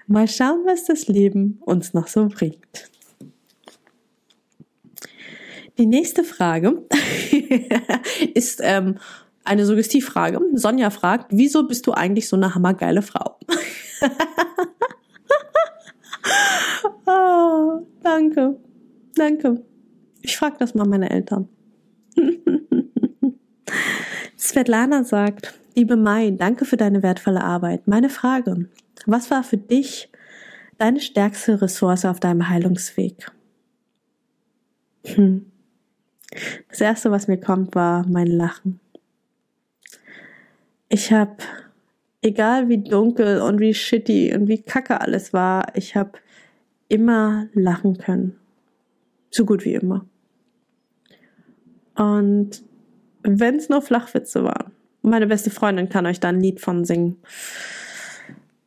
Mal schauen, was das Leben uns noch so bringt. Die nächste Frage ist ähm, eine Suggestivfrage. Sonja fragt, wieso bist du eigentlich so eine hammergeile Frau? Oh, danke, danke. Ich frage das mal meine Eltern. Svetlana sagt, liebe Mai, danke für deine wertvolle Arbeit. Meine Frage: Was war für dich deine stärkste Ressource auf deinem Heilungsweg? Hm. Das Erste, was mir kommt, war mein Lachen. Ich habe, egal wie dunkel und wie shitty und wie kacke alles war, ich habe immer lachen können. So gut wie immer. Und wenn es nur Flachwitze waren. Meine beste Freundin kann euch da ein Lied von singen.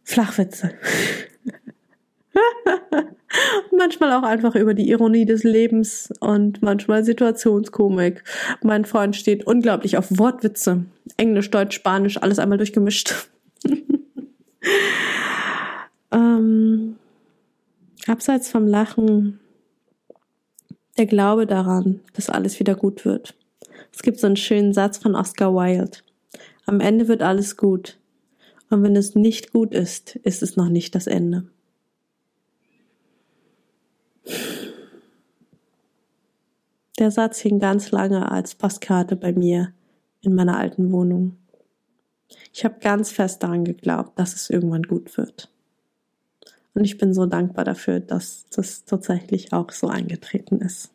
Flachwitze. Manchmal auch einfach über die Ironie des Lebens und manchmal Situationskomik. Mein Freund steht unglaublich auf Wortwitze. Englisch, Deutsch, Spanisch, alles einmal durchgemischt. ähm, abseits vom Lachen, der Glaube daran, dass alles wieder gut wird. Es gibt so einen schönen Satz von Oscar Wilde. Am Ende wird alles gut. Und wenn es nicht gut ist, ist es noch nicht das Ende. Der Satz hing ganz lange als Postkarte bei mir in meiner alten Wohnung. Ich habe ganz fest daran geglaubt, dass es irgendwann gut wird. Und ich bin so dankbar dafür, dass das tatsächlich auch so eingetreten ist.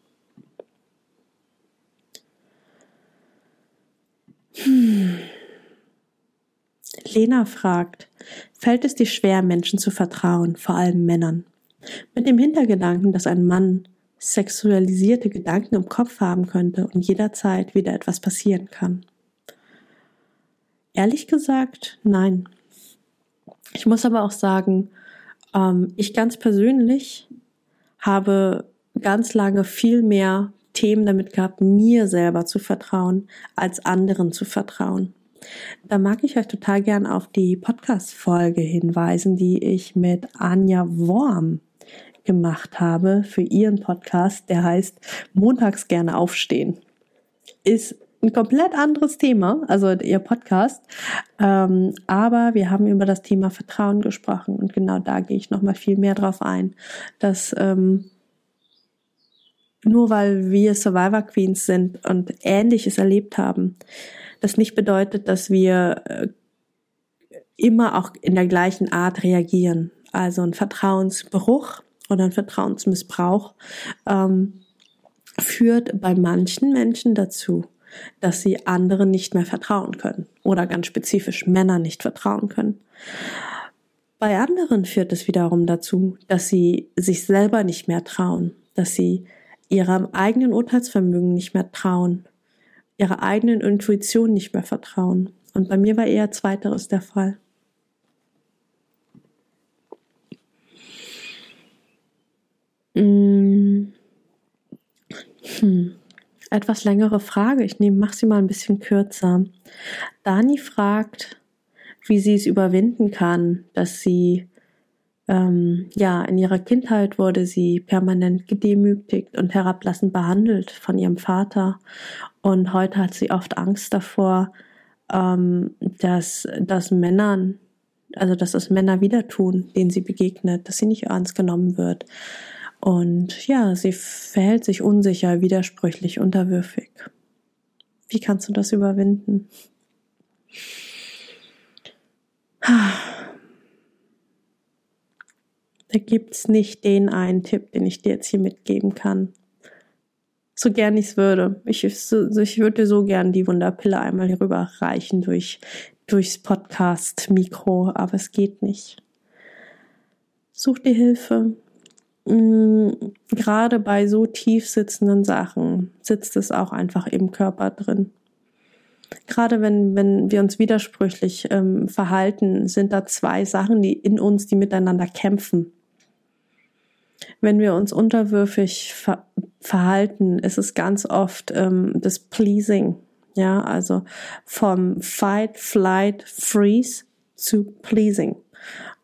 Hm. Lena fragt, fällt es dir schwer, Menschen zu vertrauen, vor allem Männern? Mit dem Hintergedanken, dass ein Mann sexualisierte Gedanken im Kopf haben könnte und jederzeit wieder etwas passieren kann. Ehrlich gesagt, nein. Ich muss aber auch sagen, ähm, ich ganz persönlich habe ganz lange viel mehr Themen damit gehabt, mir selber zu vertrauen, als anderen zu vertrauen. Da mag ich euch total gern auf die Podcast-Folge hinweisen, die ich mit Anja Worm gemacht habe für ihren Podcast, der heißt Montags gerne aufstehen. Ist ein komplett anderes Thema, also ihr Podcast, ähm, aber wir haben über das Thema Vertrauen gesprochen und genau da gehe ich nochmal viel mehr drauf ein, dass ähm, nur weil wir Survivor Queens sind und Ähnliches erlebt haben, das nicht bedeutet, dass wir äh, immer auch in der gleichen Art reagieren. Also ein Vertrauensbruch oder ein Vertrauensmissbrauch ähm, führt bei manchen Menschen dazu, dass sie anderen nicht mehr vertrauen können oder ganz spezifisch Männern nicht vertrauen können. Bei anderen führt es wiederum dazu, dass sie sich selber nicht mehr trauen, dass sie ihrem eigenen Urteilsvermögen nicht mehr trauen, ihrer eigenen Intuition nicht mehr vertrauen. Und bei mir war eher Zweiteres der Fall. Hm. Hm. Etwas längere Frage, ich nehme, mach sie mal ein bisschen kürzer. Dani fragt, wie sie es überwinden kann, dass sie, ähm, ja, in ihrer Kindheit wurde sie permanent gedemütigt und herablassend behandelt von ihrem Vater und heute hat sie oft Angst davor, ähm, dass, dass Männern, also dass das Männer wieder tun, denen sie begegnet, dass sie nicht ernst genommen wird. Und ja, sie verhält sich unsicher, widersprüchlich, unterwürfig. Wie kannst du das überwinden? Da gibt's nicht den einen Tipp, den ich dir jetzt hier mitgeben kann. So gern ich's würde. Ich, ich würde dir so gern die Wunderpille einmal hier rüber reichen durch, durchs Podcast-Mikro, aber es geht nicht. Such dir Hilfe. Gerade bei so tief sitzenden Sachen sitzt es auch einfach im Körper drin. Gerade wenn, wenn wir uns widersprüchlich ähm, verhalten, sind da zwei Sachen, die in uns, die miteinander kämpfen. Wenn wir uns unterwürfig ver- verhalten, ist es ganz oft ähm, das Pleasing. Ja, also vom Fight, Flight, Freeze zu Pleasing.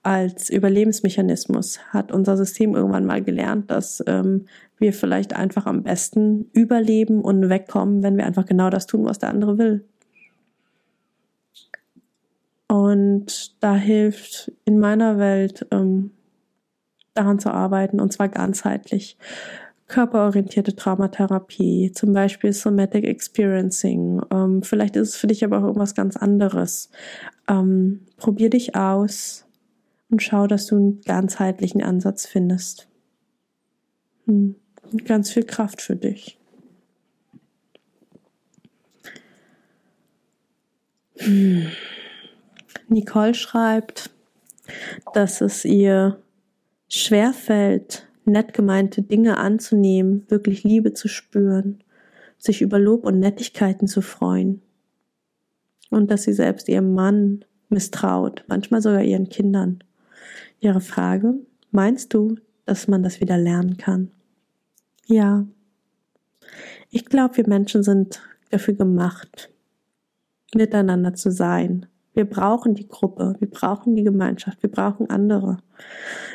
Als Überlebensmechanismus hat unser System irgendwann mal gelernt, dass ähm, wir vielleicht einfach am besten überleben und wegkommen, wenn wir einfach genau das tun, was der andere will. Und da hilft in meiner Welt, ähm, daran zu arbeiten, und zwar ganzheitlich. Körperorientierte Traumatherapie, zum Beispiel Somatic Experiencing. Ähm, vielleicht ist es für dich aber auch irgendwas ganz anderes. Ähm, probier dich aus. Und schau, dass du einen ganzheitlichen Ansatz findest. Hm. Und ganz viel Kraft für dich. Hm. Nicole schreibt, dass es ihr schwerfällt, nett gemeinte Dinge anzunehmen, wirklich Liebe zu spüren, sich über Lob und Nettigkeiten zu freuen. Und dass sie selbst ihrem Mann misstraut, manchmal sogar ihren Kindern. Ihre Frage, meinst du, dass man das wieder lernen kann? Ja, ich glaube, wir Menschen sind dafür gemacht, miteinander zu sein. Wir brauchen die Gruppe, wir brauchen die Gemeinschaft, wir brauchen andere.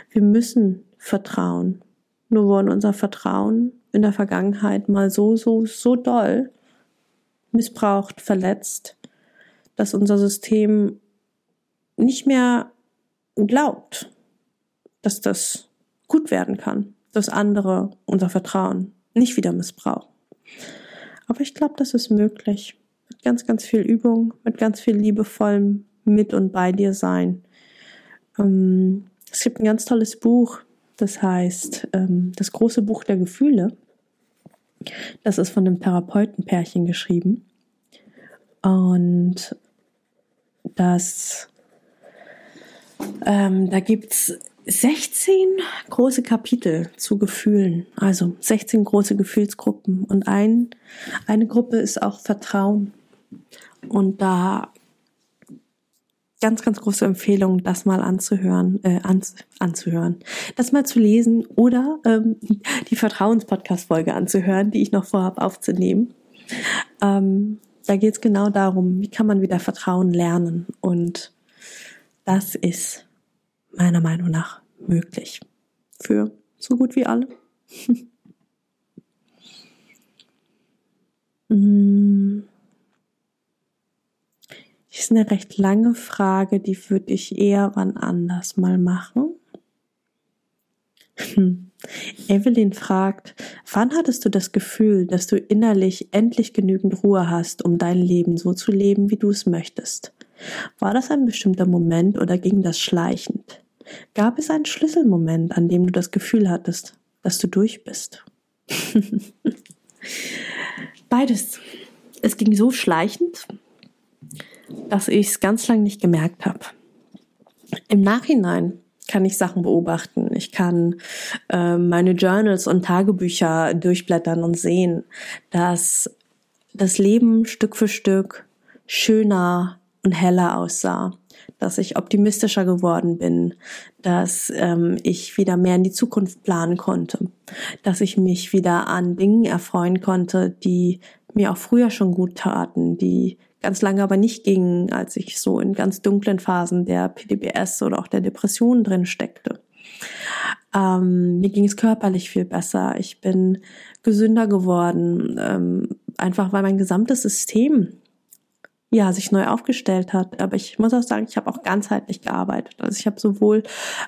Wir müssen vertrauen. Nur wurde unser Vertrauen in der Vergangenheit mal so, so, so doll missbraucht, verletzt, dass unser System nicht mehr glaubt, dass das gut werden kann, dass andere unser Vertrauen nicht wieder missbrauchen. Aber ich glaube, das ist möglich. Mit ganz, ganz viel Übung, mit ganz viel liebevollem Mit- und bei dir sein. Ähm, es gibt ein ganz tolles Buch, das heißt ähm, Das große Buch der Gefühle. Das ist von einem Therapeutenpärchen geschrieben. Und das... Ähm, da gibt es sechzehn große Kapitel zu Gefühlen, also sechzehn große Gefühlsgruppen und ein, eine Gruppe ist auch Vertrauen und da ganz, ganz große Empfehlung, das mal anzuhören, äh, anz- anzuhören, das mal zu lesen oder ähm, die Vertrauenspodcast-Folge anzuhören, die ich noch vorhabe aufzunehmen. Ähm, Da geht es genau darum, wie kann man wieder Vertrauen lernen, und das ist meiner Meinung nach möglich. Für so gut wie alle. Das ist eine recht lange Frage, die würde ich eher wann anders mal machen. Evelyn fragt, wann hattest du das Gefühl, dass du innerlich endlich genügend Ruhe hast, um dein Leben so zu leben, wie du es möchtest? War das ein bestimmter Moment oder ging das schleichend? Gab es einen Schlüsselmoment, an dem du das Gefühl hattest, dass du durch bist? Beides. Es ging so schleichend, dass ich es ganz lange nicht gemerkt habe. Im Nachhinein kann ich Sachen beobachten. Ich kann äh, meine Journals und Tagebücher durchblättern und sehen, dass das Leben Stück für Stück schöner und heller aussah, dass ich optimistischer geworden bin, dass ähm, ich wieder mehr in die Zukunft planen konnte, dass ich mich wieder an Dingen erfreuen konnte, die mir auch früher schon gut taten, die ganz lange aber nicht gingen, als ich so in ganz dunklen Phasen der P T B S oder auch der Depression drin steckte. Ähm, mir ging es körperlich viel besser, ich bin gesünder geworden, ähm, einfach weil mein gesamtes System ja, sich neu aufgestellt hat. Aber ich muss auch sagen, ich habe auch ganzheitlich gearbeitet. Also ich habe sowohl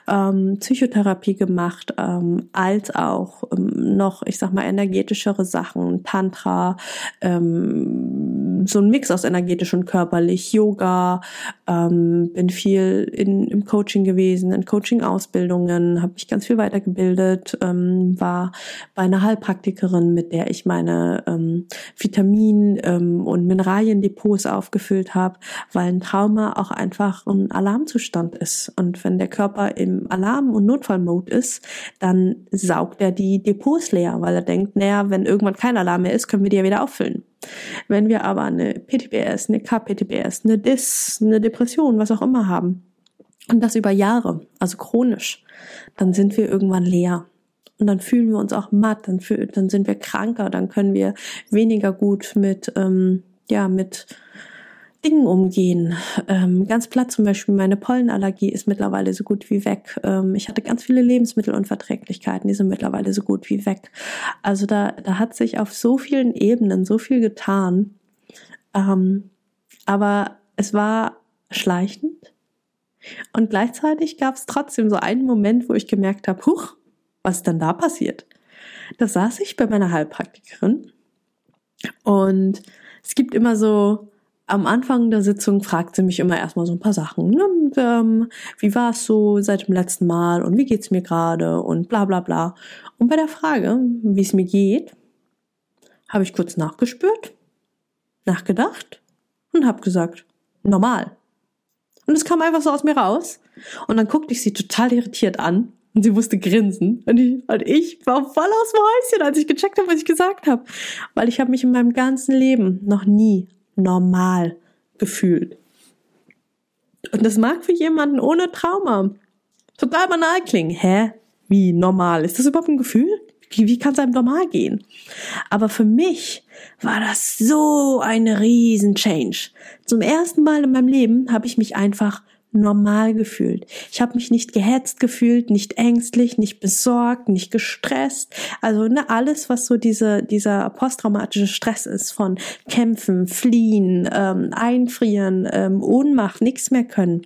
ähm, Psychotherapie gemacht, ähm, als auch ähm, noch, ich sag mal, energetischere Sachen, Tantra, ähm, so ein Mix aus energetisch und körperlich, Yoga, ähm, bin viel in, im Coaching gewesen, in Coaching-Ausbildungen, habe mich ganz viel weitergebildet, ähm, war bei einer Heilpraktikerin, mit der ich meine ähm, Vitamin- ähm, und Mineraliendepots aufgebaut gefüllt habe, weil ein Trauma auch einfach ein Alarmzustand ist. Und wenn der Körper im Alarm- und Notfallmode ist, dann saugt er die Depots leer, weil er denkt, naja, wenn irgendwann kein Alarm mehr ist, können wir die ja wieder auffüllen. Wenn wir aber eine P T B S, eine K P T B S, eine D I S, eine Depression, was auch immer haben, und das über Jahre, also chronisch, dann sind wir irgendwann leer. Und dann fühlen wir uns auch matt, dann, fühl- dann sind wir kranker, dann können wir weniger gut mit, ähm, ja, mit Dingen umgehen. Ähm, ganz platt zum Beispiel, meine Pollenallergie ist mittlerweile so gut wie weg. Ähm, ich hatte ganz viele Lebensmittelunverträglichkeiten, die sind mittlerweile so gut wie weg. Also da, da hat sich auf so vielen Ebenen so viel getan. Ähm, aber es war schleichend. Und gleichzeitig gab es trotzdem so einen Moment, wo ich gemerkt habe, huch, was ist denn da passiert? Da saß ich bei meiner Heilpraktikerin und es gibt immer so, am Anfang der Sitzung fragt sie mich immer erstmal so ein paar Sachen. Ne? Und, ähm, wie war es so seit dem letzten Mal und wie geht's mir gerade und bla bla bla. Und bei der Frage, wie es mir geht, habe ich kurz nachgespürt, nachgedacht und habe gesagt, normal. Und es kam einfach so aus mir raus. Und dann guckte ich sie total irritiert an und sie musste grinsen. Und ich, und ich war voll aus dem Häuschen, als ich gecheckt habe, was ich gesagt habe. Weil ich habe mich in meinem ganzen Leben noch nie normal gefühlt. Und das mag für jemanden ohne Trauma total banal klingen. Hä? Wie normal? Ist das überhaupt ein Gefühl? Wie kann es einem normal gehen? Aber für mich war das so ein riesen Change. Zum ersten Mal in meinem Leben habe ich mich einfach normal gefühlt. Ich habe mich nicht gehetzt gefühlt, nicht ängstlich, nicht besorgt, nicht gestresst. Also ne, alles, was so diese, dieser posttraumatische Stress ist von Kämpfen, Fliehen, ähm, Einfrieren, ähm, Ohnmacht, nichts mehr können.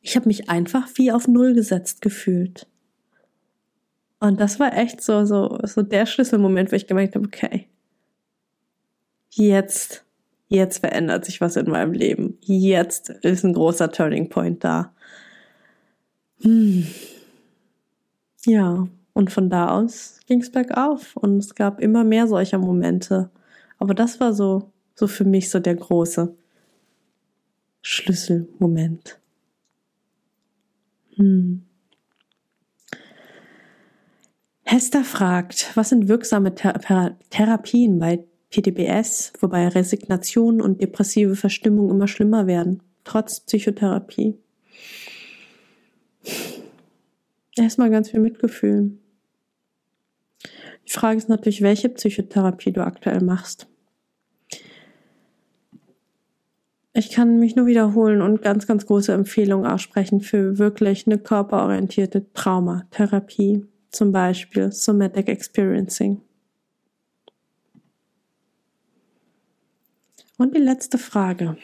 Ich habe mich einfach wie auf Null gesetzt gefühlt. Und das war echt so, so, so der Schlüsselmoment, wo ich gemerkt habe, okay, jetzt... Jetzt verändert sich was in meinem Leben. Jetzt ist ein großer Turning Point da. Hm. Ja, und von da aus ging es bergauf und es gab immer mehr solcher Momente. Aber das war so, so für mich so der große Schlüsselmoment. Hm. Hester fragt, was sind wirksame Thera- Therapien bei P T B S, wobei Resignation und depressive Verstimmung immer schlimmer werden, trotz Psychotherapie. Erstmal ganz viel Mitgefühl. Die Frage ist natürlich, welche Psychotherapie du aktuell machst. Ich kann mich nur wiederholen und ganz, ganz große Empfehlungen aussprechen für wirklich eine körperorientierte Traumatherapie, zum Beispiel Somatic Experiencing. Und die letzte Frage.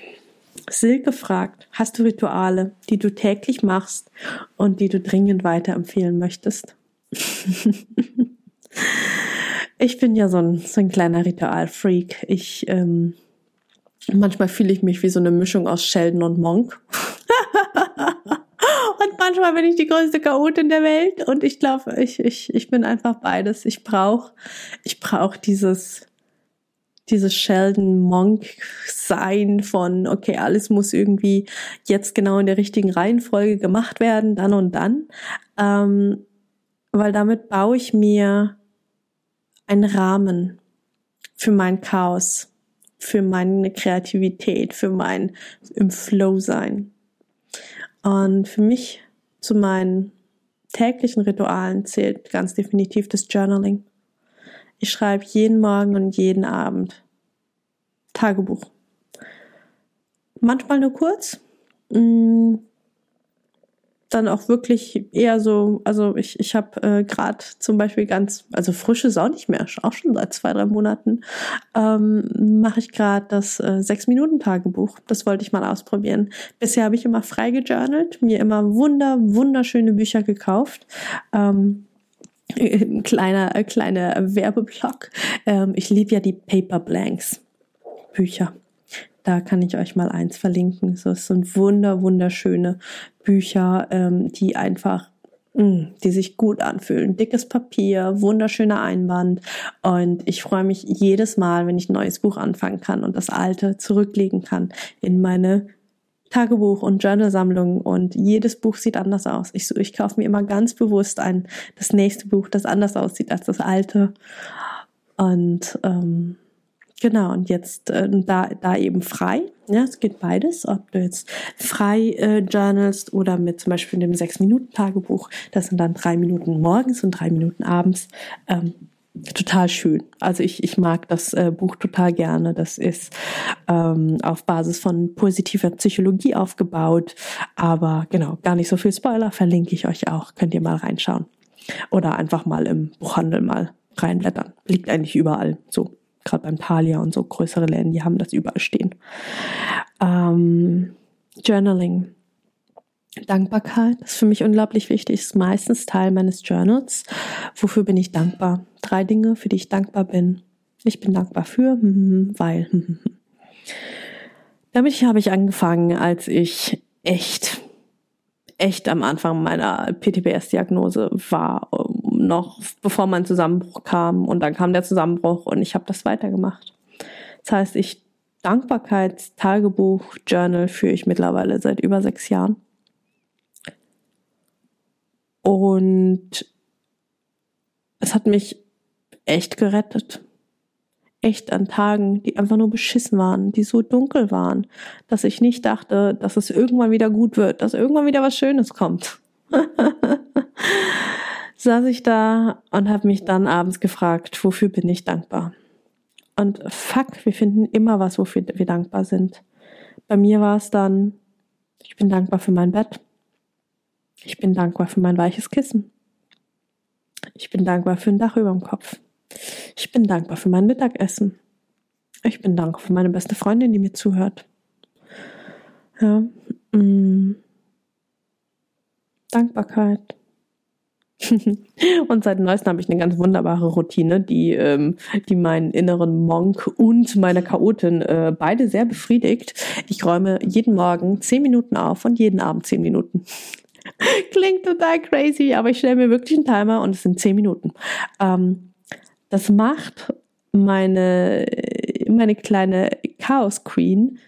Silke fragt, hast du Rituale, die du täglich machst und die du dringend weiterempfehlen möchtest? Ich bin ja so ein, so ein kleiner Ritualfreak. Ich, ähm, manchmal fühle ich mich wie so eine Mischung aus Sheldon und Monk. Und manchmal bin ich die größte Chaotin der Welt. Und ich glaube, ich, ich, ich bin einfach beides. Ich brauche ich brauch dieses... dieses Sheldon-Monk-Sein von, okay, alles muss irgendwie jetzt genau in der richtigen Reihenfolge gemacht werden, dann und dann. Ähm, weil damit baue ich mir einen Rahmen für mein Chaos, für meine Kreativität, für mein im Flow-Sein. Und für mich zu meinen täglichen Ritualen zählt ganz definitiv das Journaling. Ich schreibe jeden Morgen und jeden Abend Tagebuch. Manchmal nur kurz, dann auch wirklich eher so, also ich, ich habe äh, gerade zum Beispiel ganz, also frisch ist auch nicht mehr, auch schon seit zwei, drei Monaten, ähm, mache ich gerade das äh, Sechs-Minuten-Tagebuch. Das wollte ich mal ausprobieren. Bisher habe ich immer frei gejournalt, mir immer wunder, wunderschöne Bücher gekauft, ähm, Kleiner, äh, kleiner Werbeblock. Ähm, ich liebe ja die Paperblanks Bücher. Da kann ich euch mal eins verlinken. So, es sind wunder, wunderschöne Bücher, ähm, die einfach, mh, die sich gut anfühlen. Dickes Papier, wunderschöner Einband. Und ich freue mich jedes Mal, wenn ich ein neues Buch anfangen kann und das alte zurücklegen kann in meine Tagebuch- und Journalsammlungen, und jedes Buch sieht anders aus. Ich, so, ich kaufe mir immer ganz bewusst ein, das nächste Buch, das anders aussieht als das alte. Und ähm, genau, und jetzt äh, da, da eben frei. Ja, es geht beides, ob du jetzt frei äh, journalst oder mit zum Beispiel dem Sechs-Minuten-Tagebuch. Das sind dann drei Minuten morgens und drei Minuten abends. Ähm, Total schön. Also ich, ich mag das äh, Buch total gerne. Das ist ähm, auf Basis von positiver Psychologie aufgebaut. Aber genau, gar nicht so viel Spoiler, verlinke ich euch auch. Könnt ihr mal reinschauen. Oder einfach mal im Buchhandel mal reinblättern. Liegt eigentlich überall. So, gerade beim Thalia und so größere Läden, die haben das überall stehen. Ähm, Journaling. Dankbarkeit ist für mich unglaublich wichtig, ist meistens Teil meines Journals. Wofür bin ich dankbar? Drei Dinge, für die ich dankbar bin. Ich bin dankbar für, weil. Damit habe ich angefangen, als ich echt, echt am Anfang meiner P T B S-Diagnose war, noch bevor mein Zusammenbruch kam. Und dann kam der Zusammenbruch und ich habe das weitergemacht. Das heißt, ich Dankbarkeitstagebuch, Journal führe ich mittlerweile seit über sechs Jahren. Und es hat mich echt gerettet. Echt an Tagen, die einfach nur beschissen waren, die so dunkel waren, dass ich nicht dachte, dass es irgendwann wieder gut wird, dass irgendwann wieder was Schönes kommt. Saß ich da und habe mich dann abends gefragt, wofür bin ich dankbar? Und fuck, wir finden immer was, wofür wir dankbar sind. Bei mir war es dann, ich bin dankbar für mein Bett. Ich bin dankbar für mein weiches Kissen. Ich bin dankbar für ein Dach über dem Kopf. Ich bin dankbar für mein Mittagessen. Ich bin dankbar für meine beste Freundin, die mir zuhört. Ja. Mm. Dankbarkeit. Und seit Neuestem habe ich eine ganz wunderbare Routine, die, ähm, die meinen inneren Monk und meine Chaotin äh, beide sehr befriedigt. Ich räume jeden Morgen zehn Minuten auf und jeden Abend zehn Minuten. Klingt total crazy, aber ich stelle mir wirklich einen Timer und es sind zehn Minuten. Ähm, das macht meine, meine kleine Chaos Queen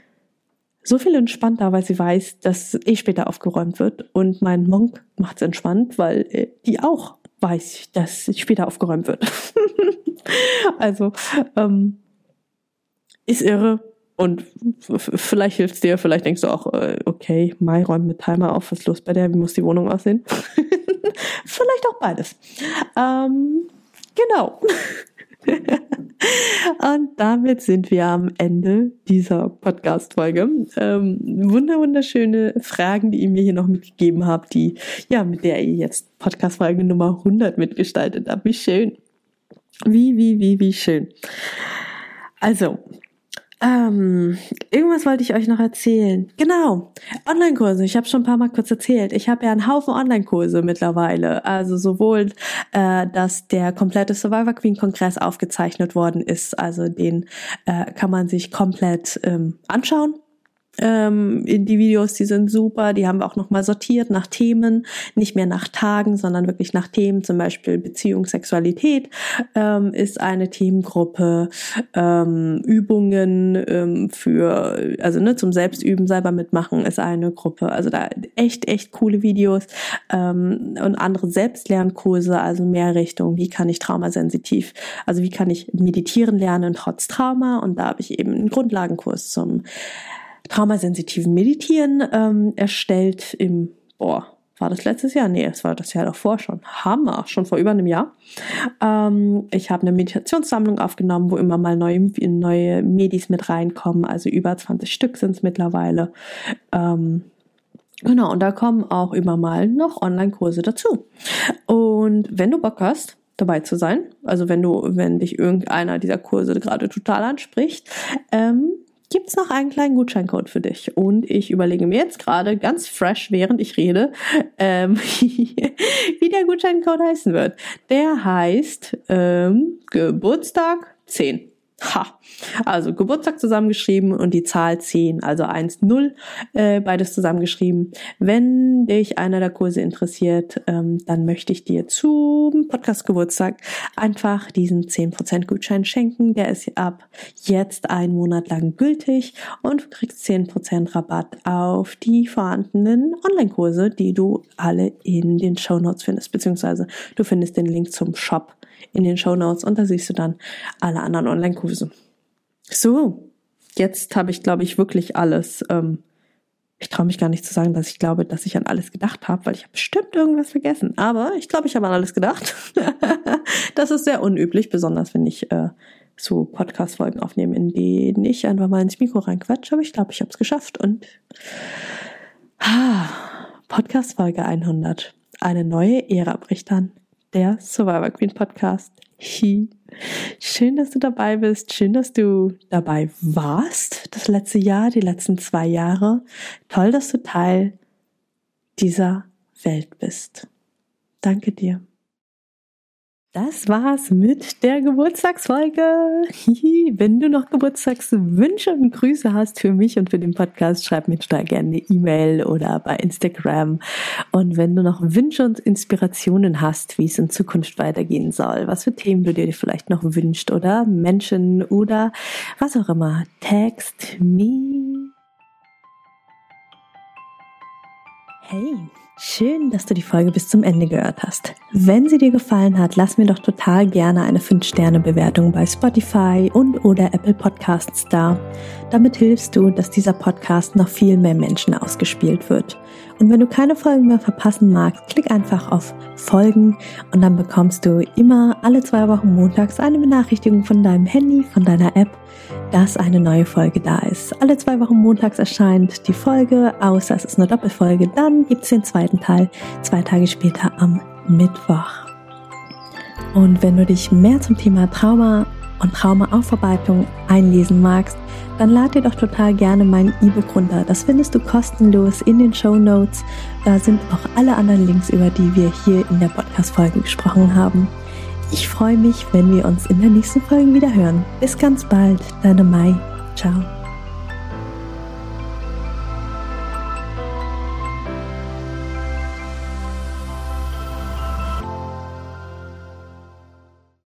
so viel entspannter, weil sie weiß, dass eh später aufgeräumt wird. Und mein Monk macht es entspannt, weil die auch weiß, dass später aufgeräumt wird. Also, ähm, ist irre. Und f- vielleicht hilft es dir, vielleicht denkst du auch, okay, Mai räumt mit Timer auf, was ist los bei der, wie muss die Wohnung aussehen? Vielleicht auch beides. Ähm, genau. Und damit sind wir am Ende dieser Podcast-Folge. Ähm, wunder, wunderschöne Fragen, die ihr mir hier noch mitgegeben habt, die, ja, mit der ihr jetzt Podcast-Folge Nummer hundert mitgestaltet habt. Wie schön. Wie, wie, wie, wie schön. Also, ähm, irgendwas wollte ich euch noch erzählen. Genau, Online-Kurse. Ich habe schon ein paar Mal kurz erzählt. Ich habe ja einen Haufen Online-Kurse mittlerweile. Also sowohl, äh, dass der komplette Survivor Queen-Kongress aufgezeichnet worden ist. Also den äh, kann man sich komplett ähm, anschauen. Ähm, die Videos, die sind super, die haben wir auch nochmal sortiert nach Themen, nicht mehr nach Tagen, sondern wirklich nach Themen, zum Beispiel Beziehung, Sexualität ähm, ist eine Themengruppe, ähm, Übungen ähm, für, also ne, zum Selbstüben, selber mitmachen ist eine Gruppe, also da echt, echt coole Videos ähm, und andere Selbstlernkurse, also mehr Richtung, wie kann ich traumasensitiv, also wie kann ich meditieren lernen trotz Trauma, und da habe ich eben einen Grundlagenkurs zum traumasensitiven Meditieren ähm, erstellt im, boah, war das letztes Jahr? Nee, es war das Jahr davor schon. Hammer, schon vor über einem Jahr. Ähm, ich habe eine Meditationssammlung aufgenommen, wo immer mal neue, neue Medis mit reinkommen, also über zwanzig Stück sind es mittlerweile. Ähm, genau, und da kommen auch immer mal noch Online-Kurse dazu. Und wenn du Bock hast, dabei zu sein, also wenn du, wenn dich irgendeiner dieser Kurse gerade total anspricht, ähm, gibt es noch einen kleinen Gutscheincode für dich. Und ich überlege mir jetzt gerade ganz fresh, während ich rede, ähm, wie der Gutscheincode heißen wird. Der heißt ähm, Geburtstag zehn. Ha! Also Geburtstag zusammengeschrieben und die Zahl zehn, also eins null, äh, beides zusammengeschrieben. Wenn dich einer der Kurse interessiert, ähm, dann möchte ich dir zum Podcast-Geburtstag einfach diesen zehn Prozent Gutschein schenken. Der ist ab jetzt einen Monat lang gültig und du kriegst zehn Prozent Rabatt auf die vorhandenen Online-Kurse, die du alle in den Shownotes findest, beziehungsweise du findest den Link zum Shop in den Shownotes und da siehst du dann alle anderen Online-Kurse. So, jetzt habe ich, glaube ich, wirklich alles. Ähm, ich traue mich gar nicht zu sagen, dass ich glaube, dass ich an alles gedacht habe, weil ich habe bestimmt irgendwas vergessen. Aber ich glaube, ich habe an alles gedacht. Das ist sehr unüblich, besonders wenn ich äh, so Podcast-Folgen aufnehme, in denen ich einfach mal ins Mikro reinquatsche. Aber ich glaube, ich habe es geschafft. Und ah, Podcast-Folge hundert. Eine neue Ära bricht an. Der Survivor Queen Podcast. Hi. Schön, dass du dabei bist. Schön, dass du dabei warst. Das letzte Jahr, die letzten zwei Jahre. Toll, dass du Teil dieser Welt bist. Danke dir. Das war's mit der Geburtstagsfolge. Wenn du noch Geburtstagswünsche und Grüße hast für mich und für den Podcast, schreib mir da gerne eine E-Mail oder bei Instagram. Und wenn du noch Wünsche und Inspirationen hast, wie es in Zukunft weitergehen soll, was für Themen du dir vielleicht noch wünschst oder Menschen oder was auch immer, text me. Hey. Schön, dass du die Folge bis zum Ende gehört hast. Wenn sie dir gefallen hat, lass mir doch total gerne eine fünf Sterne Bewertung bei Spotify und oder Apple Podcasts da. Damit hilfst du, dass dieser Podcast noch viel mehr Menschen ausgespielt wird. Und wenn du keine Folgen mehr verpassen magst, klick einfach auf Folgen und dann bekommst du immer alle zwei Wochen montags eine Benachrichtigung von deinem Handy, von deiner App, dass eine neue Folge da ist. Alle zwei Wochen montags erscheint die Folge, außer es ist eine Doppelfolge, dann gibt es den zweiten Teil zwei Tage später am Mittwoch. Und wenn du dich mehr zum Thema Trauma und Traumaaufarbeitung einlesen magst, dann lad dir doch total gerne mein E-Book runter. Das findest du kostenlos in den Shownotes. Da sind auch alle anderen Links, über die wir hier in der Podcast-Folge gesprochen haben. Ich freue mich, wenn wir uns in der nächsten Folge wieder hören. Bis ganz bald, deine Mai. Ciao.